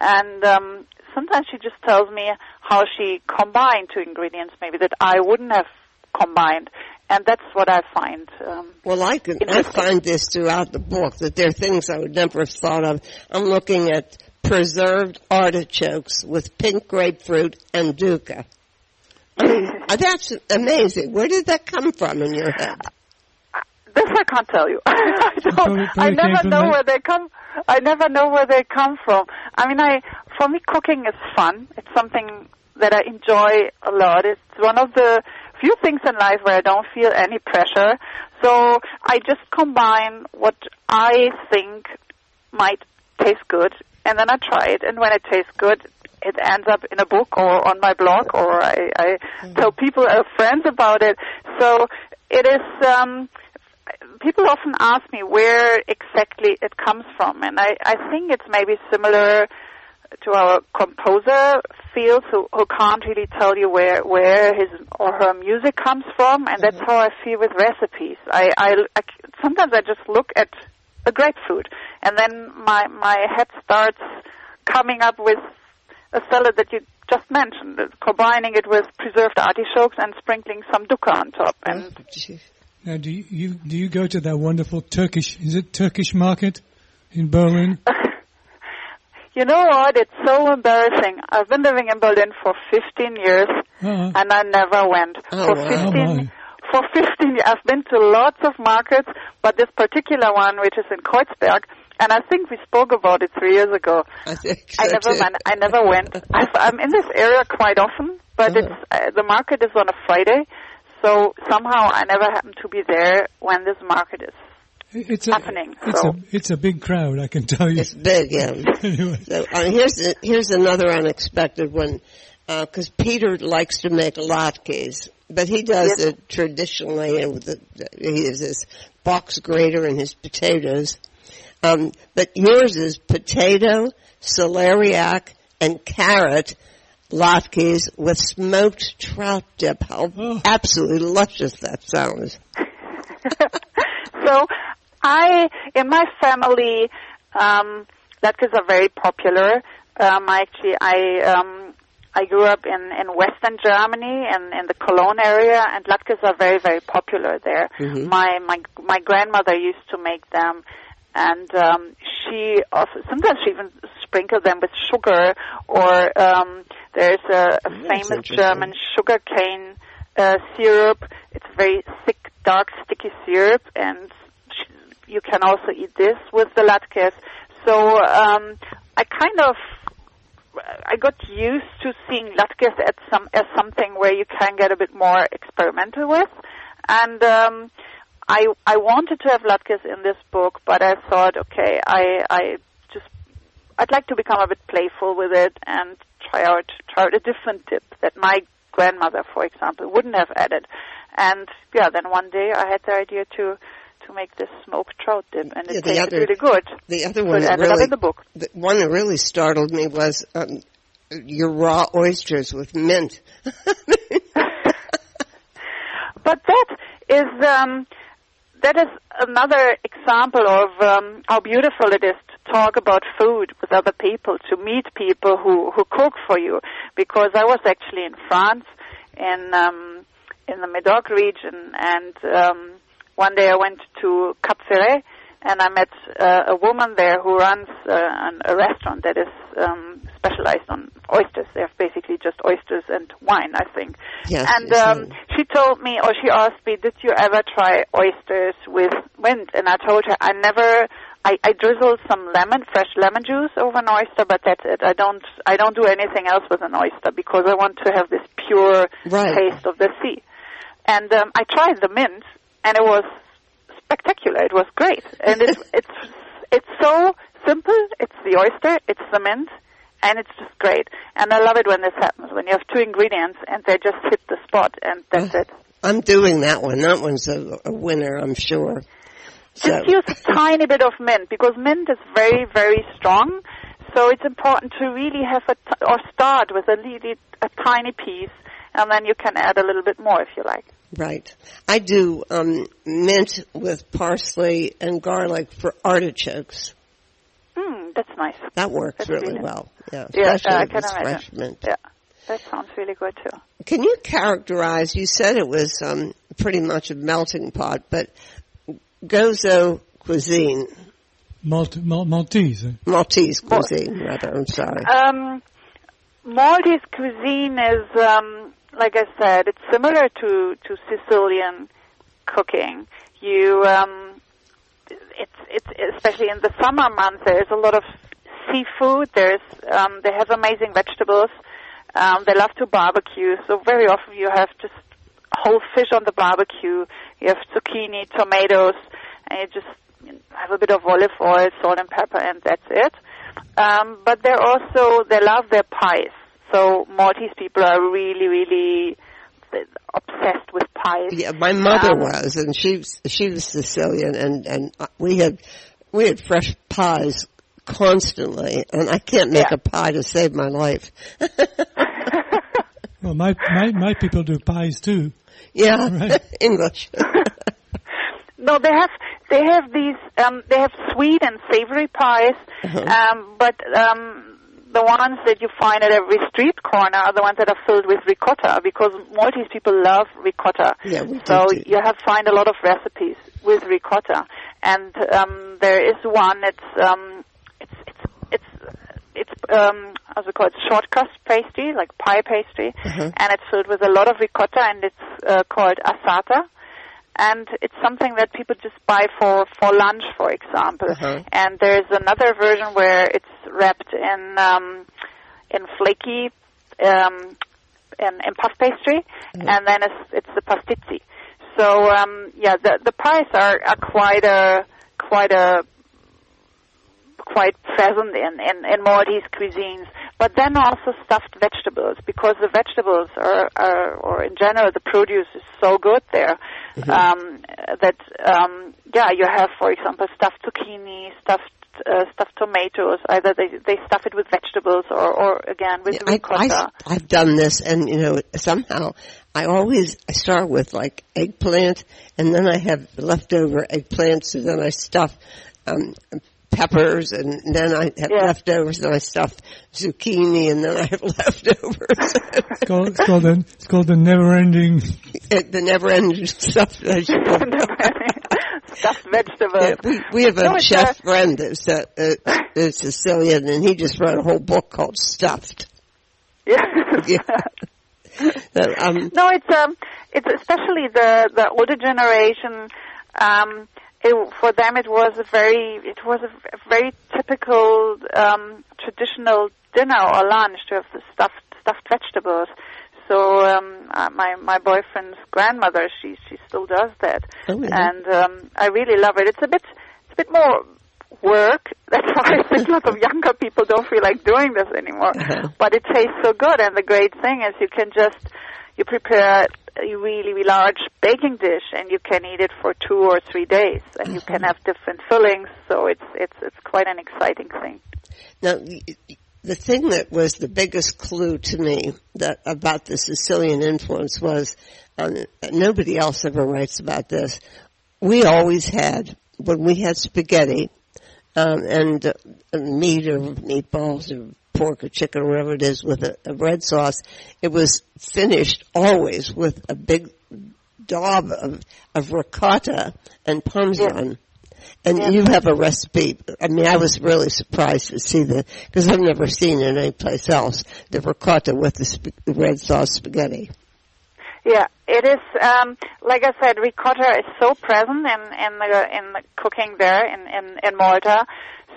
and um, sometimes she just tells me how she combined two ingredients, maybe that I wouldn't have combined, and that's what I find. Um, well, I can I find this throughout the book, that there are things I would never have thought of. I'm looking at preserved artichokes with pink grapefruit and dukkah. I mean, that's amazing. Where did that come from in your head? This I can't tell you. I don't. I never know where they come. I never know where they come from. I mean, I for me, cooking is fun. It's something that I enjoy a lot. It's one of the few things in life where I don't feel any pressure. So I just combine what I think might taste good, and then I try it. And when it tastes good, it ends up in a book or on my blog, or I, I mm-hmm. tell people or friends about it. So it is. Um, People often ask me where exactly it comes from, and I, I think it's maybe similar to our composer field, who, who can't really tell you where, where his or her music comes from, and that's mm-hmm. how I feel with recipes. I, I, I, sometimes I just look at a grapefruit, and then my, my head starts coming up with a salad that you just mentioned, combining it with preserved artichokes and sprinkling some dukkah on top. And oh, now, do you, you do you go to that wonderful Turkish, is it Turkish market in Berlin? You know what? It's so embarrassing. I've been living in Berlin for fifteen years, uh-huh. and I never went. Oh, for fifteen, wow. for fifteen, I've been to lots of markets, but this particular one, which is in Kreuzberg, and I think we spoke about it three years ago. I, think so I never, went, I never went. I've, I'm in this area quite often, but uh-huh. it's uh, the market is on a Friday, so somehow I never happen to be there when this market is. It's a, happening, it's, so. a, it's a big crowd, I can tell you. It's big, yeah. Anyway. So uh, here's here's another unexpected one, because uh, Peter likes to make latkes, but he does yes. it traditionally, and with the, he has his box grater and his potatoes. Um, but yours is potato, celeriac, and carrot latkes with smoked trout dip. How oh. absolutely luscious that sounds. So I, in my family, um, latkes are very popular. Um, I actually, I um, I grew up in, in Western Germany and in the Cologne area, and latkes are very, very popular there. Mm-hmm. My my my grandmother used to make them, and um, she also sometimes she even sprinkled them with sugar. Or um, there's a, a famous German sugarcane uh, syrup. It's very thick, dark, sticky syrup, and you can also eat this with the latkes. So um, I kind of I got used to seeing latkes at some as something where you can get a bit more experimental with, and um, I I wanted to have latkes in this book, but I thought, okay, I I just I'd like to become a bit playful with it and try out try out a different dip that my grandmother, for example, wouldn't have added. And yeah, then one day I had the idea to to make this smoked trout dip, and it yeah, tasted other, really good. The other one, that really, in the book. The one that really startled me was um, your raw oysters with mint. But that is um, that is another example of um, how beautiful it is to talk about food with other people, to meet people who who cook for you. Because I was actually in France in. Um, in the Médoc region, and um, one day I went to Cap Ferret, and I met uh, a woman there who runs uh, an, a restaurant that is um, specialized on oysters. They have basically just oysters and wine, I think. Yes, and um, she told me, or she asked me, did you ever try oysters with mint? And I told her, I never... I, I drizzle some lemon, fresh lemon juice over an oyster, but that's it. I don't, I don't do anything else with an oyster because I want to have this pure right. taste of the sea. And um, I tried the mint, and it was spectacular. It was great, and it's it's it's so simple. It's the oyster, it's the mint, and it's just great. And I love it when this happens, when you have two ingredients and they just hit the spot, and that's uh, it. I'm doing that one. That one's a, a winner, I'm sure. So. Just use a tiny bit of mint, because mint is very, very strong. So it's important to really have a t- or start with a, really, a tiny piece, and then you can add a little bit more if you like. Right. I do um, mint with parsley and garlic for artichokes. Mm, that's nice. That works that's really well. Yeah, yeah, especially uh, I can imagine. Fresh mint. Yeah, that sounds really good too. Can you characterize? You said it was um, pretty much a melting pot, but Gozo cuisine. Malt, Malt, Maltese. Maltese cuisine, Mal- rather, I'm sorry. Um, Maltese cuisine is, um, like I said, it's similar to, to Sicilian cooking. You, um, it's, it's, especially in the summer months, there's a lot of seafood. There's, um, they have amazing vegetables. Um, they love to barbecue, so very often you have just whole fish on the barbecue. You have zucchini, tomatoes, and you just have a bit of olive oil, salt and pepper, and that's it. Um, but they're also, they love their pies. So Maltese people are really, really obsessed with pies. Yeah, my mother um, was, and she she was Sicilian, and, and we had we had fresh pies constantly, and I can't make yeah. a pie to save my life. Well, my, my my people do pies too. Yeah, right. English. No, they have they have these um, they have sweet and savory pies, uh-huh. um, but um, the ones that you find at every street corner are the ones that are filled with ricotta, because Maltese people love ricotta. Yeah, we so do too. You have find a lot of recipes with ricotta, and um, there is one. It's um, it's it's it's it's um, how's it called? It's short crust pastry, like pie pastry, uh-huh. and it's filled with a lot of ricotta, and it's uh, called assata. And it's something that people just buy for, for lunch, for example. Uh-huh. And there's another version where it's wrapped in um, in flaky, um, in, in puff pastry, uh-huh. and then it's, it's the pastizzi. So um, yeah, the, the pies are, are quite a quite a quite present in, in, in Maltese cuisines. But then also stuffed vegetables, because the vegetables are, are or in general, the produce is so good there mm-hmm. um, that, um, yeah, you have, for example, stuffed zucchini, stuffed uh, stuffed tomatoes. Either they, they stuff it with vegetables or, or again, with yeah, ricotta. I, I, I've done this, and, you know, somehow I always I start with, like, eggplant, and then I have leftover eggplants, and then I stuff um peppers, and then I have yeah. leftovers, and I stuff zucchini, and then I have leftovers. It's called, it's called, the, it's called the never-ending... It, the never-ending stuffed vegetables. Stuffed vegetables. Yeah, we, we have a no, chef a... friend that's uh, uh, Sicilian, and he just wrote a whole book called Stuffed. Yeah. yeah. But, um, no, it's um, it's especially the, the older generation... Um, It, for them, it was a very, it was a very typical um, traditional dinner or lunch to have the stuffed stuffed vegetables. So um, uh, my my boyfriend's grandmother, she she still does that, oh, yeah. and um, I really love it. It's a bit, it's a bit more work. That's why I think a lot of younger people don't feel like doing this anymore. Uh-huh. But it tastes so good, and the great thing is you can just you prepare. A really large baking dish, and you can eat it for two or three days, and you can have different fillings. So it's it's it's quite an exciting thing. Now, the thing that was the biggest clue to me that about the Sicilian influence was um, nobody else ever writes about this. We always had when we had spaghetti um, and uh, meat or meatballs or pork or chicken or whatever it is with a, a red sauce, it was finished always with a big daub of, of ricotta and parmesan. Yeah. And yeah. you have a recipe. I mean, I was really surprised to see the, because I've never seen it anyplace else, the ricotta with the sp- red sauce spaghetti. Yeah, it is, um, like I said, ricotta is so present in, in, the, in the cooking there in, in, in Malta.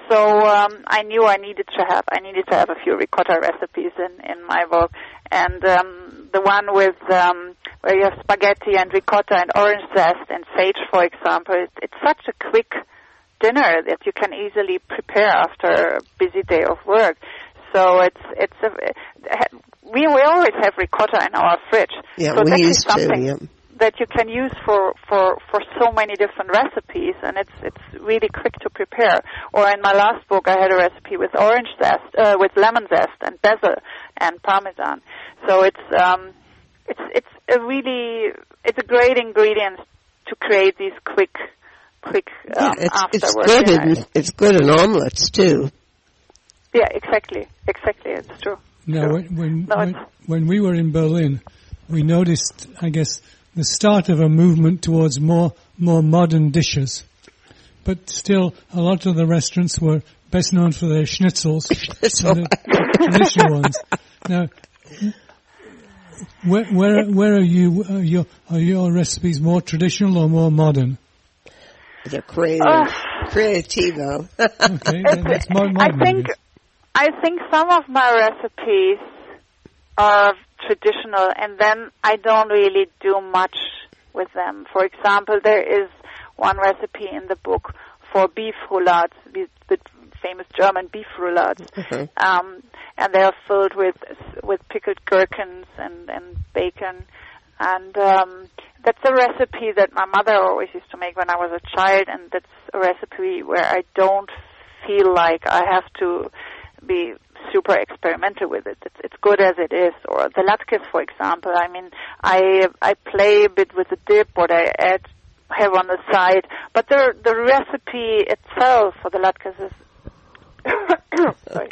So um, I knew I needed to have I needed to have a few ricotta recipes in, in my book, and um, the one with um, where you have spaghetti and ricotta and orange zest and sage, for example, it, it's such a quick dinner that you can easily prepare after a busy day of work. So it's it's a, we we always have ricotta in our fridge. Yeah, so we that used is something to. Yeah. That you can use for, for, for so many different recipes, and it's it's really quick to prepare. Or in my last book, I had a recipe with orange zest, uh, with lemon zest, and basil, and parmesan. So it's um, it's it's a really it's a great ingredient to create these quick quick um, yeah, it's, it's good in, it's good in omelets too. Yeah, exactly, exactly. It's true. No, true. when when, no, when, when we were in Berlin, we noticed, I guess, the start of a movement towards more more modern dishes. But still, a lot of the restaurants were best known for their schnitzels, so the traditional ones. Now, where where, where are you? Are your, are your recipes more traditional or more modern? They're creative. Uh, Creativo. Okay, then that's more modern. I think, I think some of my recipes are traditional, and then I don't really do much with them. For example, there is one recipe in the book for beef roulades, the famous German beef roulades, mm-hmm. um, and they are filled with with pickled gherkins and, and bacon, and um, that's a recipe that my mother always used to make when I was a child, and that's a recipe where I don't feel like I have to be super experimental with it. It's, it's good as it is. Or the latkes, for example. I mean, I I play a bit with the dip, what I add, have on the side. But the the recipe itself for the latkes is sorry,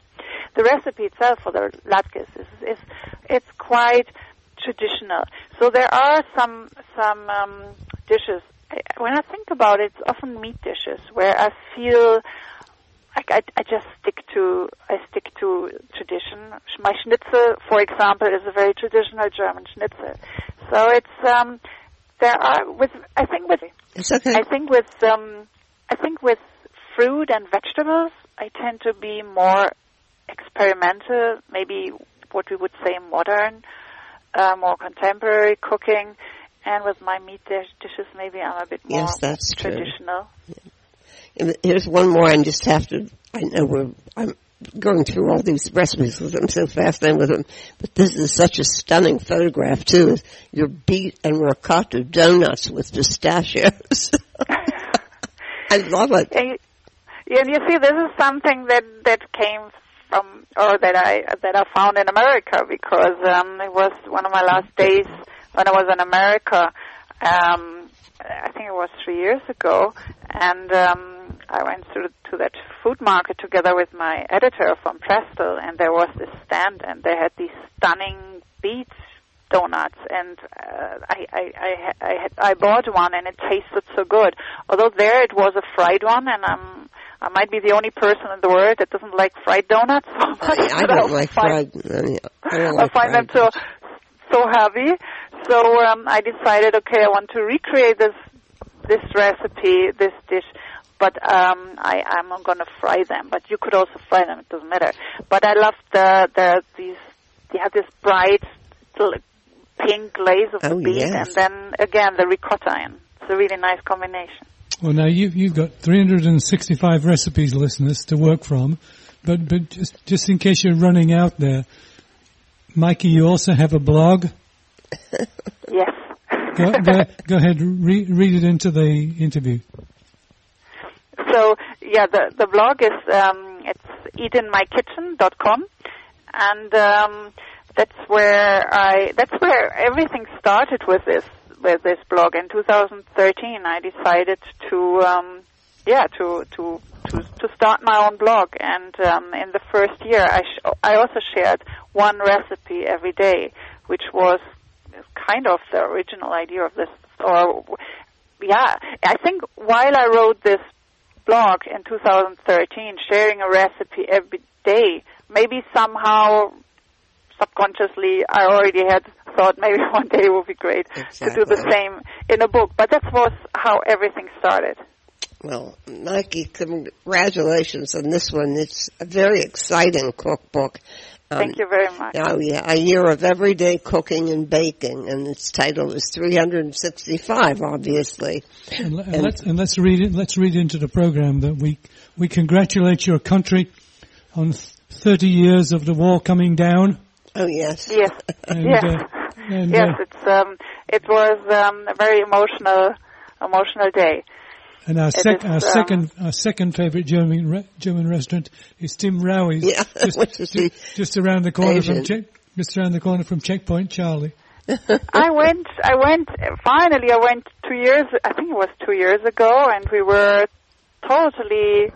the recipe itself for the latkes is, is it's quite traditional. So there are some some um, dishes. I, when I think about it, it's often meat dishes where I feel. I, I just stick to I stick to tradition. My schnitzel, for example, is a very traditional German schnitzel. So it's um, there are with I think with it's okay. I think with um, I think with fruit and vegetables, I tend to be more experimental, maybe what we would say modern, uh, more contemporary cooking, and with my meat dishes, maybe I'm a bit more yes, that's traditional. True. Yeah. Here's one more. I just have to. I know we're. I'm going through all these recipes with them, so fascinated with them. But this is such a stunning photograph too. Is your beet and ricotta donuts with pistachios. I love it. And you, and you see, this is something that that came from, or that I that I found in America because um, it was one of my last days when I was in America. Um, I think it was three years ago, and. Um, I went to, to that food market together with my editor from Prestel, and there was this stand, and they had these stunning beet donuts, and uh, I, I, I, I, had, I bought one, and it tasted so good. Although there it was a fried one, and I'm, I might be the only person in the world that doesn't like fried donuts. So much, I, I don't like find, fried. I, mean, I, don't like I find fried. them so so heavy. So um, I decided, okay, I want to recreate this this recipe, this dish. But um, I, I'm not going to fry them. But you could also fry them; it doesn't matter. But I love the the these. They have this bright pink glaze of oh, the beet, yes. and then again the ricotta in. It's a really nice combination. Well, now you've you've got three hundred sixty-five recipes, listeners, to work from. But but just just in case you're running out there, Mikey, you also have a blog. Yes. Go, go, go ahead, re- read it into the interview. So, yeah, the, the blog is, um, it's eat in my kitchen dot com, and um, that's where I, that's where everything started with this, with this blog. In two thousand thirteen, I decided to, um, yeah, to, to, to, to start my own blog, and um, in the first year, I, sh- I also shared one recipe every day, which was kind of the original idea of this, or, yeah, I think while I wrote this blog in two thousand thirteen, sharing a recipe every day, maybe somehow subconsciously I already had thought maybe one day it would be great exactly. to do the same in a book. But that was how everything started. Well, Mikey, congratulations on this one. It's a very exciting cookbook. Um, Thank you very much. Now, yeah, a year of everyday cooking and baking, and its title is three hundred sixty-five, obviously. And, and, and, let's, and let's read it. Let's read into the program that we we congratulate your country on thirty years of the wall coming down. Oh yes, yes, and, yes, uh, and, yes. Uh, it's um, it was um, a very emotional, emotional day. And our, sec- is, our um, second, our second favorite German re- German restaurant is Tim Raue's, yeah, just, just, just around the corner Asian. from che- just around the corner from Checkpoint Charlie. I went, I went. Finally, I went two years. I think it was two years ago, and we were totally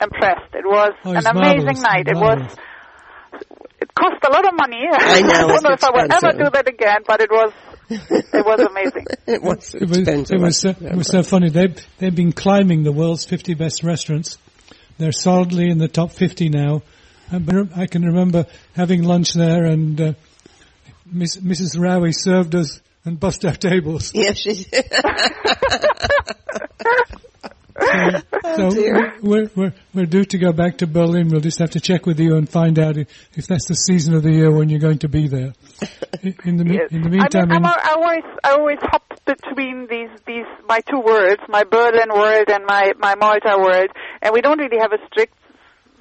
impressed. It was oh, an amazing night. It marvelous. was. It cost a lot of money. I know. I don't know if I will ever do that again, but it was. It was amazing. It was It was, it was, so, it was so funny. They've, they've been climbing the world's fifty best restaurants. They're solidly in the top fifty now. I can remember having lunch there, and uh, Miss, Missus Raue served us and buffed our tables. Yes, she did. So, oh, so we're, we're, we're due to go back to Berlin. We'll just have to check with you and find out if, if that's the season of the year when you're going to be there. In the, yes. in the meantime... I, mean, I'm, I always I always hop between these, these my two worlds, my Berlin world and my, my Malta world, and we don't really have a strict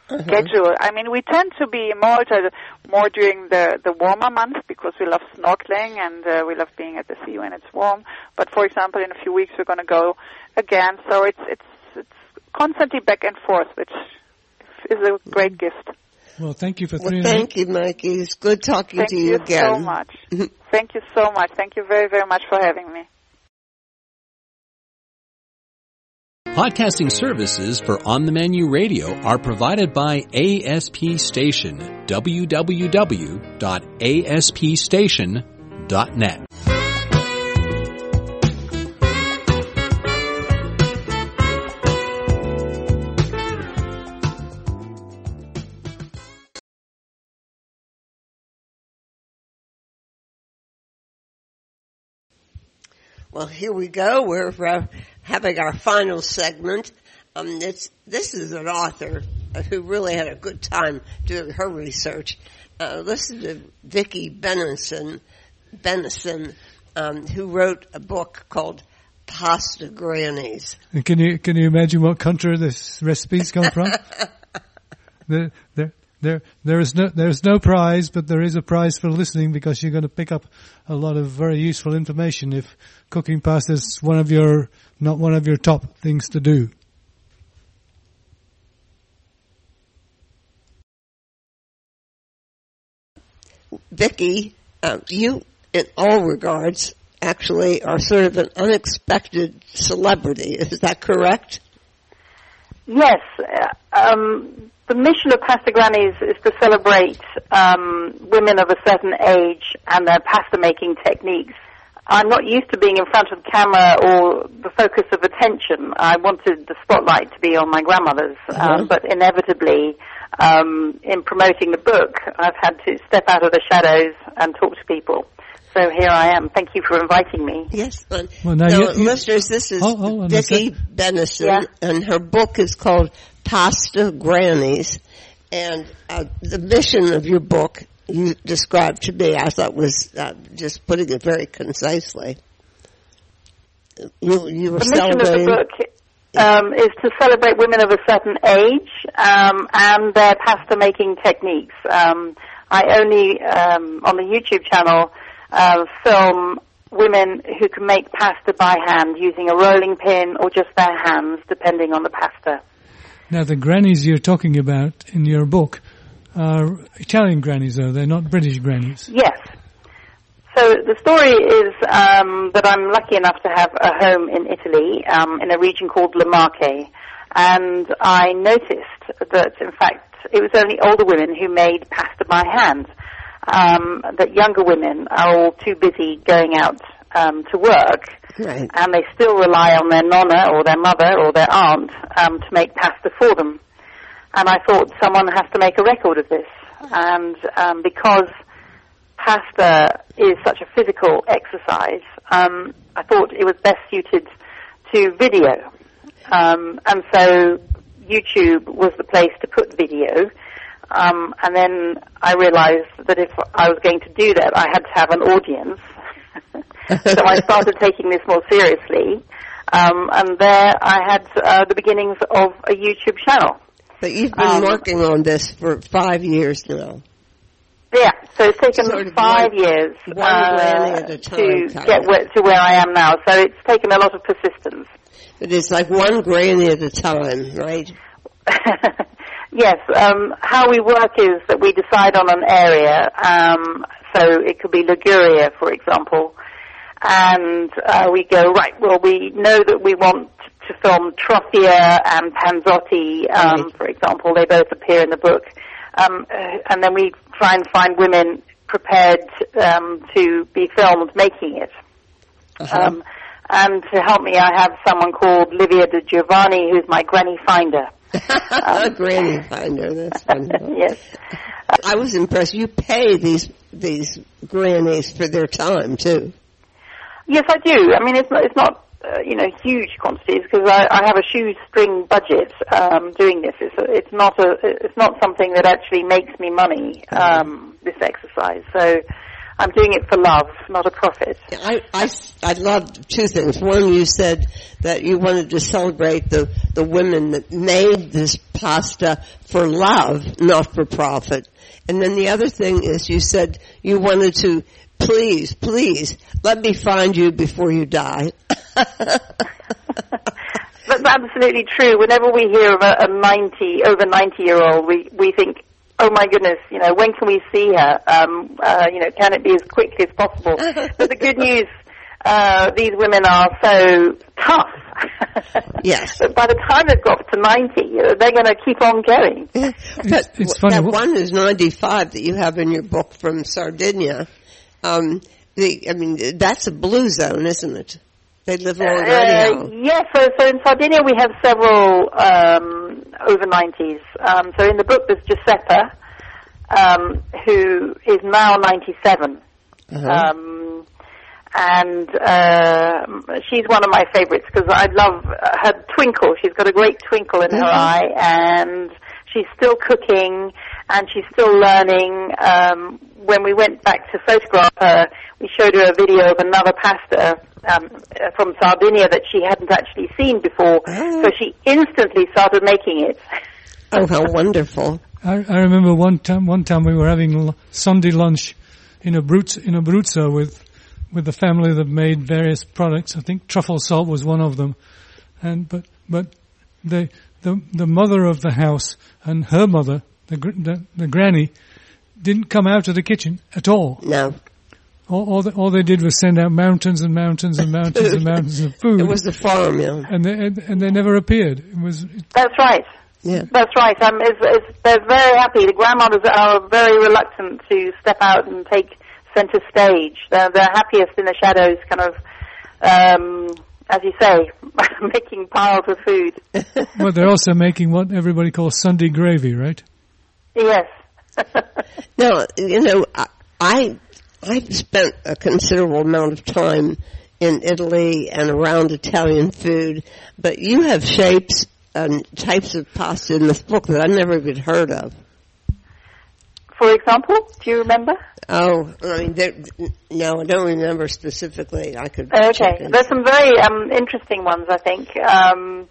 uh-huh. schedule. I mean, we tend to be in Malta more during the, the warmer months because we love snorkeling and uh, we love being at the sea when it's warm. But, for example, in a few weeks we're going to go again, so it's it's it's constantly back and forth, which is a great gift. Well, thank you for three well, Thank you, Mikey. It's good talking thank to you, you again. Thank you so much. Thank you so much. Thank you very, very much for having me. Podcasting services for On the Menu Radio are provided by A S P Station, w w w dot a s p station dot net. Well, here we go. We're uh, having our final segment. Um, this, this is an author who really had a good time doing her research. Uh, listen to Vicky Bennison, Bennison um, who wrote a book called Pasta Grannies. And can you can you imagine what country this recipe's come from? there, there, there, there is no there is no prize, but there is a prize for listening, because you're going to pick up a lot of very useful information if cooking pasta is one of your, not one of your top things to do. Vicky, um, you, in all regards, actually are sort of an unexpected celebrity. Is that correct? Yes. Um, the mission of Pasta Grannies is to celebrate um, women of a certain age and their pasta-making techniques. I'm not used to being in front of camera or the focus of attention. I wanted the spotlight to be on my grandmothers, mm-hmm. um, but inevitably, um, in promoting the book, I've had to step out of the shadows and talk to people. So here I am. Thank you for inviting me. Yes. Well, well, now so, you, you, listeners, this is oh, oh, Vicky Bennison, yeah. and her book is called Pasta Grannies. And uh, the mission of your book you described to me, I thought was uh, just putting it very concisely. You, you were the celebrating. The mission of the book um, is to celebrate women of a certain age um, and their pasta making techniques. Um, I only um, on the YouTube channel uh, film women who can make pasta by hand using a rolling pin or just their hands, depending on the pasta. Now, the grannies you're talking about in your book are Italian grannies, though. They're not British grannies. Yes. So the story is um, that I'm lucky enough to have a home in Italy, um, in a region called Le Marche. And I noticed that, in fact, it was only older women who made pasta by hand, um, that younger women are all too busy going out um, to work. Right. And they still rely on their nonna or their mother or their aunt um, to make pasta for them. And I thought, someone has to make a record of this. And um, because pasta is such a physical exercise, um, I thought it was best suited to video. Um, and so YouTube was the place to put video. Um, and then I realized that if I was going to do that, I had to have an audience. So I started taking this more seriously. Um, and there I had uh, the beginnings of a YouTube channel. But you've been um, working on this for five years now. Yeah, so it's taken sort of five one, years one uh, at a time, to get where, to where I am now. So it's taken a lot of persistence. But it's like one granny at a time, right? Yes. Um, how we work is that we decide on an area. Um, so it could be Liguria, for example. And uh, we go, right, well, we know that we want to film Trofia and Panzotti, um, right. for example. They both appear in the book. Um, and then we try and find women prepared um, to be filmed making it. Uh-huh. Um, and to help me, I have someone called Livia de Giovanni, who's my granny finder. um, granny finder, that's wonderful. Yes. I was impressed. You pay these these grannies for their time, too. Yes, I do. I mean, it's not, it's not uh, you know, huge quantities, because I, I have a shoestring budget um, doing this. It's a, it's not a it's not something that actually makes me money. Um, this exercise, so I'm doing it for love, not a profit. I I, I love two things. One, you said that you wanted to celebrate the the women that made this pasta for love, not for profit. And then the other thing is, you said you wanted to. Please, please, let me find you before you die. That's absolutely true. Whenever we hear of a, a ninety, over ninety-year-old, we, we think, oh, my goodness, you know, when can we see her? Um, uh, you know, can it be as quickly as possible? But the good news, uh, these women are so tough. Yes. But by the time they've got to ninety, they're going to keep on going. Yeah. It's, but it's funny. That one is ninety-five that you have in your book from Sardinia. Um, the, I mean, that's a blue zone, isn't it? They live all uh, around. Yes, yeah, so, so in Sardinia we have several um, over nineties. Um, so in the book there's Giuseppe, um, who is now ninety-seven. Uh-huh. Um, and uh, she's one of my favorites because I love her twinkle. She's got a great twinkle in uh-huh. her eye, and she's still cooking and she's still learning. Um, when we went back to photograph her, we showed her a video of another pasta um, from Sardinia that she hadn't actually seen before. Oh. So she instantly started making it. Oh, how wonderful. I, I remember one time One time we were having Sunday lunch in Abruzzo, in Abruzzo with, with the family that made various products. I think truffle salt was one of them. And But, but they... The, the mother of the house and her mother, the, the the granny, didn't come out of the kitchen at all. No. All, all, the, all they did was send out mountains and mountains and mountains and mountains of food. It was the farm, yeah. And they, and, and they never appeared. It was. It, That's right. Yeah. That's right. Um, it's, it's, they're very happy. The grandmothers are very reluctant to step out and take center stage. They're, they're happiest in the shadows, kind of. Um, As you say, making piles of food. Well, they're also making what everybody calls Sunday gravy, right? Yes. No, you know, I I spent a considerable amount of time in Italy and around Italian food, but you have shapes and types of pasta in this book that I've never even heard of. For example, do you remember? Oh, I mean, no, I don't remember specifically. I could. Okay, there's some very um, interesting ones, I think. Um,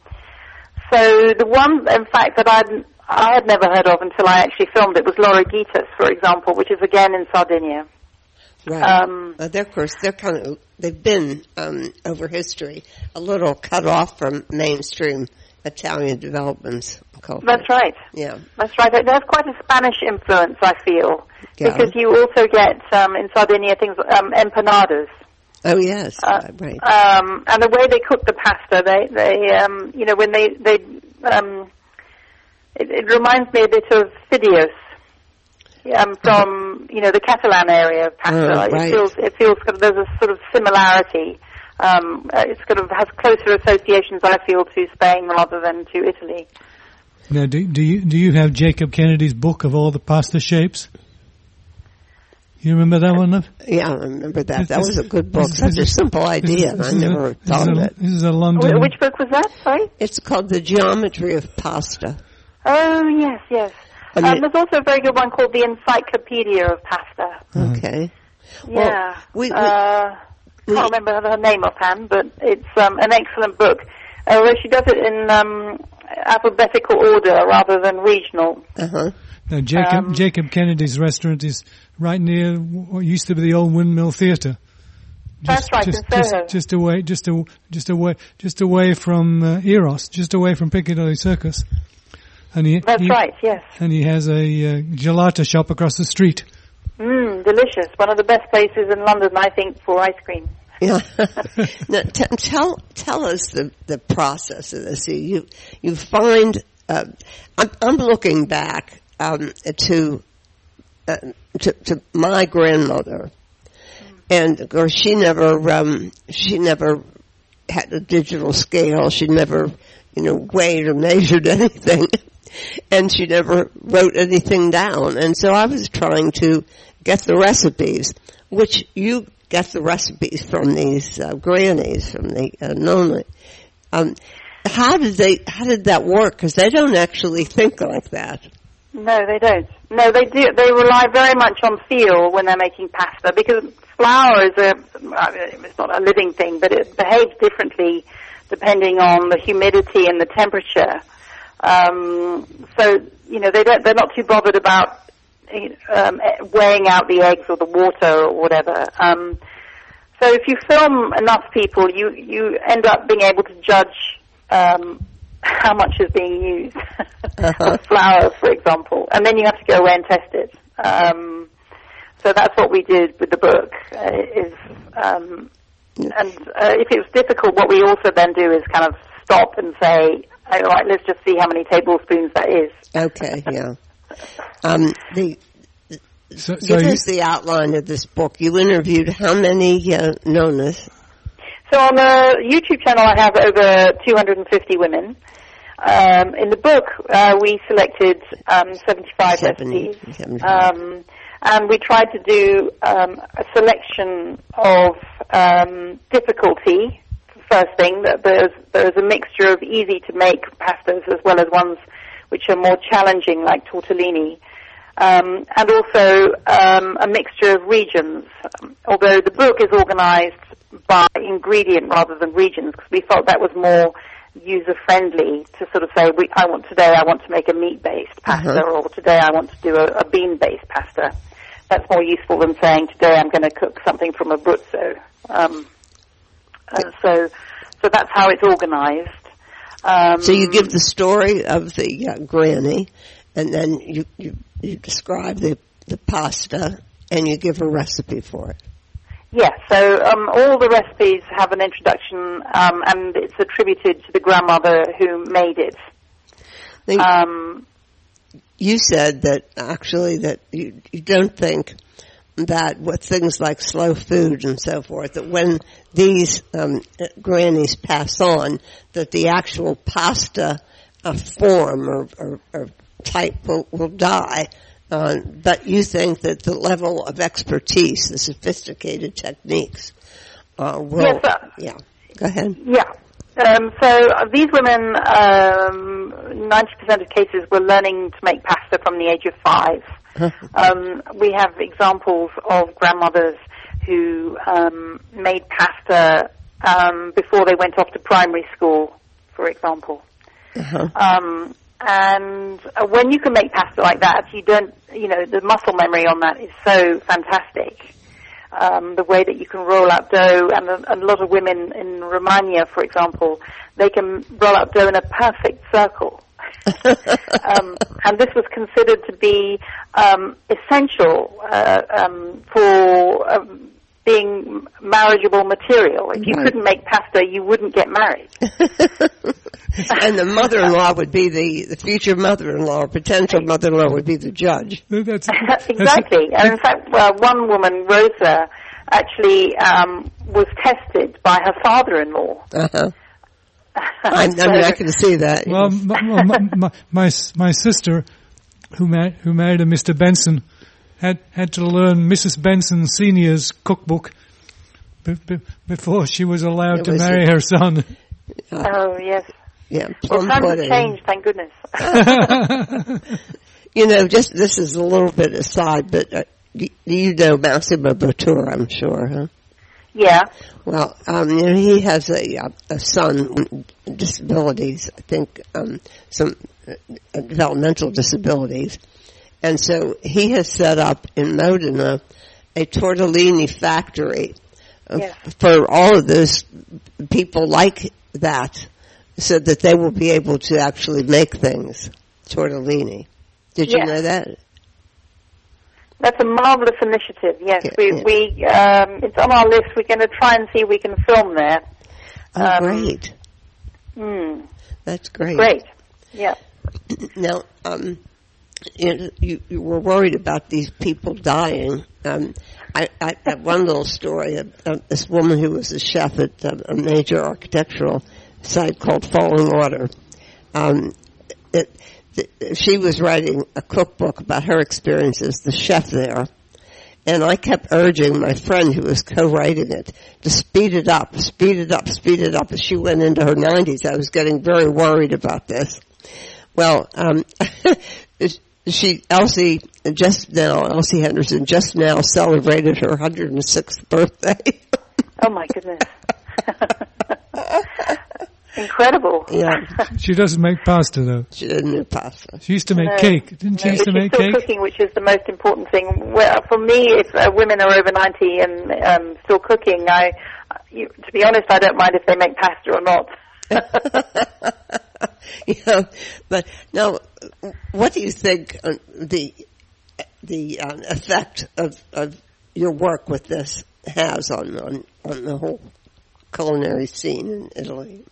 so the one, in fact, that I'd, I had never heard of until I actually filmed it was Lorighittas, for example, which is again in Sardinia. Right. Um, well, they're, of course, they're kind of they've been um, over history a little cut off from mainstream Italian developments. That's right. Yeah, that's right. There's quite a Spanish influence, I feel, yeah. Because you also get um, in Sardinia things um, empanadas. Oh yes, uh, right. Um, and the way they cook the pasta, they, they, um, you know, when they, they, um, it, it reminds me a bit of Fideos um, from, you know, the Catalan area of pasta. Oh, right. It feels, it feels kind of, there's a sort of similarity. Um, it sort of has closer associations, I feel, to Spain rather than to Italy. Now, do, do you do you have Jacob Kennedy's book of all the pasta shapes? You remember that one, Liv? Yeah, I remember that. It's, that was a good book. It's, Such it's, a simple idea. I never a, thought of it. This is a London. Which book was that? Sorry? It's called The Geometry of Pasta. Oh, yes, yes. I mean, um, there's also a very good one called The Encyclopedia of Pasta. Okay. Yeah. Well, we, we, uh, we, can't remember her name offhand, but it's um, an excellent book. Although she does it in um, alphabetical order rather than regional. Uh-huh. Now, Jacob, um, Jacob Kennedy's restaurant is right near what used to be the old Windmill Theatre. That's right, just, in Soho. Just, just away, just a, just away, just away from uh, Eros, just away from Piccadilly Circus. And he, that's he, right, yes. And he has a uh, gelato shop across the street. Mmm, delicious. One of the best places in London, I think, for ice cream. Yeah. Now, t- tell tell us the, the process of this. You you find uh, I'm, I'm looking back um, to, uh, to to my grandmother, and of course she never um, she never had a digital scale. She never you know weighed or measured anything, and she never wrote anything down. And so I was trying to get the recipes, which you. Get the recipes from these uh, grannies, from the uh, nonna. Um, how did they? How did that work? Because they don't actually think like that. No, they don't. No, they do. They rely very much on feel when they're making pasta because flour is a. It's not a living thing, but it behaves differently depending on the humidity and the temperature. Um, so you know they don't. They're not too bothered about. Um, weighing out the eggs or the water or whatever. Um, so if you film enough people, you, you end up being able to judge um, how much is being used, uh-huh. of flour, for example. And then you have to go away and test it. Um, so that's what we did with the book. Uh, is um, and uh, if it was difficult, what we also then do is kind of stop and say, all right, let's just see how many tablespoons that is. Okay, yeah. Um, the, so, so give us the outline of this book. You interviewed how many uh, nonas? So on the YouTube channel, I have over two hundred fifty women. Um, in the book, uh, we selected um, seventy-five recipes, um, and we tried to do um, a selection of um, difficulty. First thing, that there's there's a mixture of easy to make pastas as well as ones which are more challenging, like tortellini. Um, and also um, a mixture of regions, um, although the book is organized by ingredient rather than regions, because we felt that was more user-friendly to sort of say, we, I want today I want to make a meat-based pasta, uh-huh. or today I want to do a, a bean-based pasta. That's more useful than saying, today I'm going to cook something from Abruzzo. Um, and so, so that's how it's organized. Um, so you give the story of the uh, granny, and then you... you You describe the, the pasta, and you give a recipe for it. Yes, so um, all the recipes have an introduction, um, and it's attributed to the grandmother who made it. Now, um, you said that actually that you, you don't think that with things like slow food and so forth, that when these um, grannies pass on, that the actual pasta uh, form or, or, or type will, will die, uh, but you think that the level of expertise, the sophisticated techniques, uh, will... Yes, uh, yeah, go ahead. Yeah. Um, so these women, um, ninety percent of cases were learning to make pasta from the age of five. um, we have examples of grandmothers who um, made pasta um, before they went off to primary school, for example. Uh-huh. Um And when you can make pasta like that, you don't, you know, the muscle memory on that is so fantastic. Um, the way that you can roll out dough, and a, and a lot of women in Romania, for example, they can roll out dough in a perfect circle. um, and this was considered to be um, essential uh, um, for um, being marriageable material. If you right. couldn't make pasta, you wouldn't get married. And the mother-in-law would be the, the future mother-in-law, or potential mother-in-law would be the judge. That's, that's exactly. And in fact, well, one woman, Rosa, actually um, was tested by her father-in-law. Uh-huh. I, so, I mean, I can see that. Well, my, my, my, my sister, who, ma- who married a Mister Benson, had had to learn Missus Benson Senior's cookbook b- b- before she was allowed to marry her son. Oh, yes. Yeah, well, times have changed, thank goodness. You know, just this is a little bit aside, but uh, you know Massimo Bottura, I'm sure, huh? Yeah. Well, um, you know, he has a, a son with disabilities, I think, um, some uh, developmental disabilities. And so he has set up in Modena a tortellini factory yeah. for all of those people like that, so that they will be able to actually make things, tortellini. Did yes. you know that? That's a marvelous initiative, yes. Yeah, we, yeah. we um, it's on our list. We're going to try and see if we can film there. Oh, um, great. Mm, That's great. Great, yeah. Now, um, you, you, you were worried about these people dying. Um, I, I have one little story of, of this woman who was a chef at um, a major architectural site called Falling Water. Um, it, th- she was writing a cookbook about her experience as the chef there, and I kept urging my friend who was co-writing it to speed it up, speed it up, speed it up. As she went into her nineties, I was getting very worried about this. Well, um, she, Elsie, just now, Elsie Henderson, just now celebrated her one hundred sixth birthday. Oh my goodness. Incredible. Yeah. She doesn't make pasta, though. She doesn't make pasta. She used to make no. cake, didn't she? No, used to make still cake. Cooking, which is the most important thing. Well, for me, if uh, women are over ninety and um, still cooking, I, you, to be honest, I don't mind if they make pasta or not. You know, but now, what do you think uh, the the um, effect of, of your work with this has on, on on the whole culinary scene in Italy?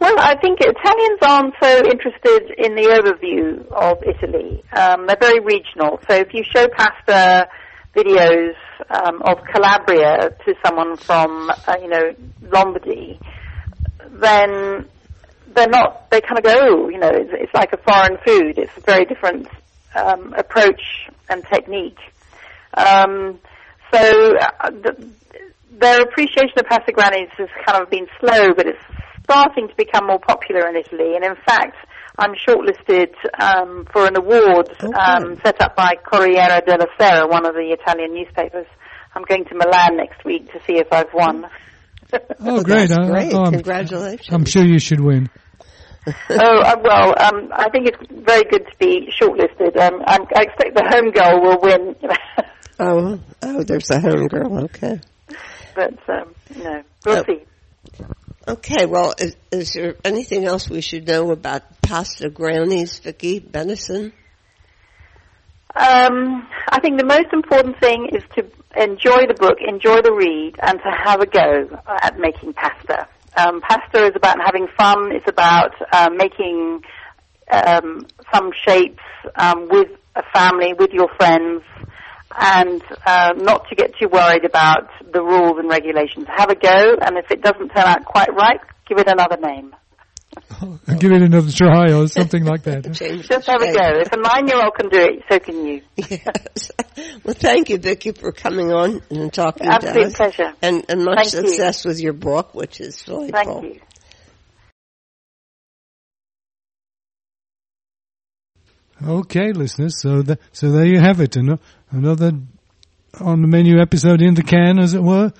Well, I think Italians aren't so interested in the overview of Italy. Um, they're very regional. So if you show pasta videos um, of Calabria to someone from, uh, you know, Lombardy, then they're not, they kind of go, oh, you know, it's, it's like a foreign food. It's a very different um, approach and technique. Um, so uh, the, their appreciation of Pasta Grannies has kind of been slow, but it's starting to become more popular in Italy. And in fact, I'm shortlisted um, for an award okay. um, set up by Corriere della Sera, one of the Italian newspapers. I'm going to Milan next week to see if I've won. Oh, great. That's great. Um, Congratulations. I'm sure you should win. oh, uh, well, um, I think it's very good to be shortlisted. Um, I'm, I expect the home girl will win. oh, oh, there's a home girl. Okay. But, um, no, we'll oh. see. Okay, well, is, is there anything else we should know about Pasta Grannies, Vicky Bennison? Um, I think the most important thing is to enjoy the book, enjoy the read, and to have a go at making pasta. Um, pasta is about having fun. It's about uh, making um, some shapes um, with a family, with your friends, and uh, not to get too worried about the rules and regulations. Have a go, and if it doesn't turn out quite right, give it another name. Oh, give it another try or something like that. Just have a go. If a nine-year-old can do it, so can you. Yes. Well, thank you, Vicky, for coming on and talking to us. Absolute pleasure. And, and much thank success you. With your book, which is delightful. Thank you. Okay, listeners, so the, so there you have it. An, another On the Menu episode in the can, as it were.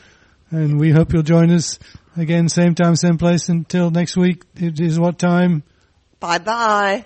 And we hope you'll join us again, same time, same place. Until next week, it is what time? Bye-bye.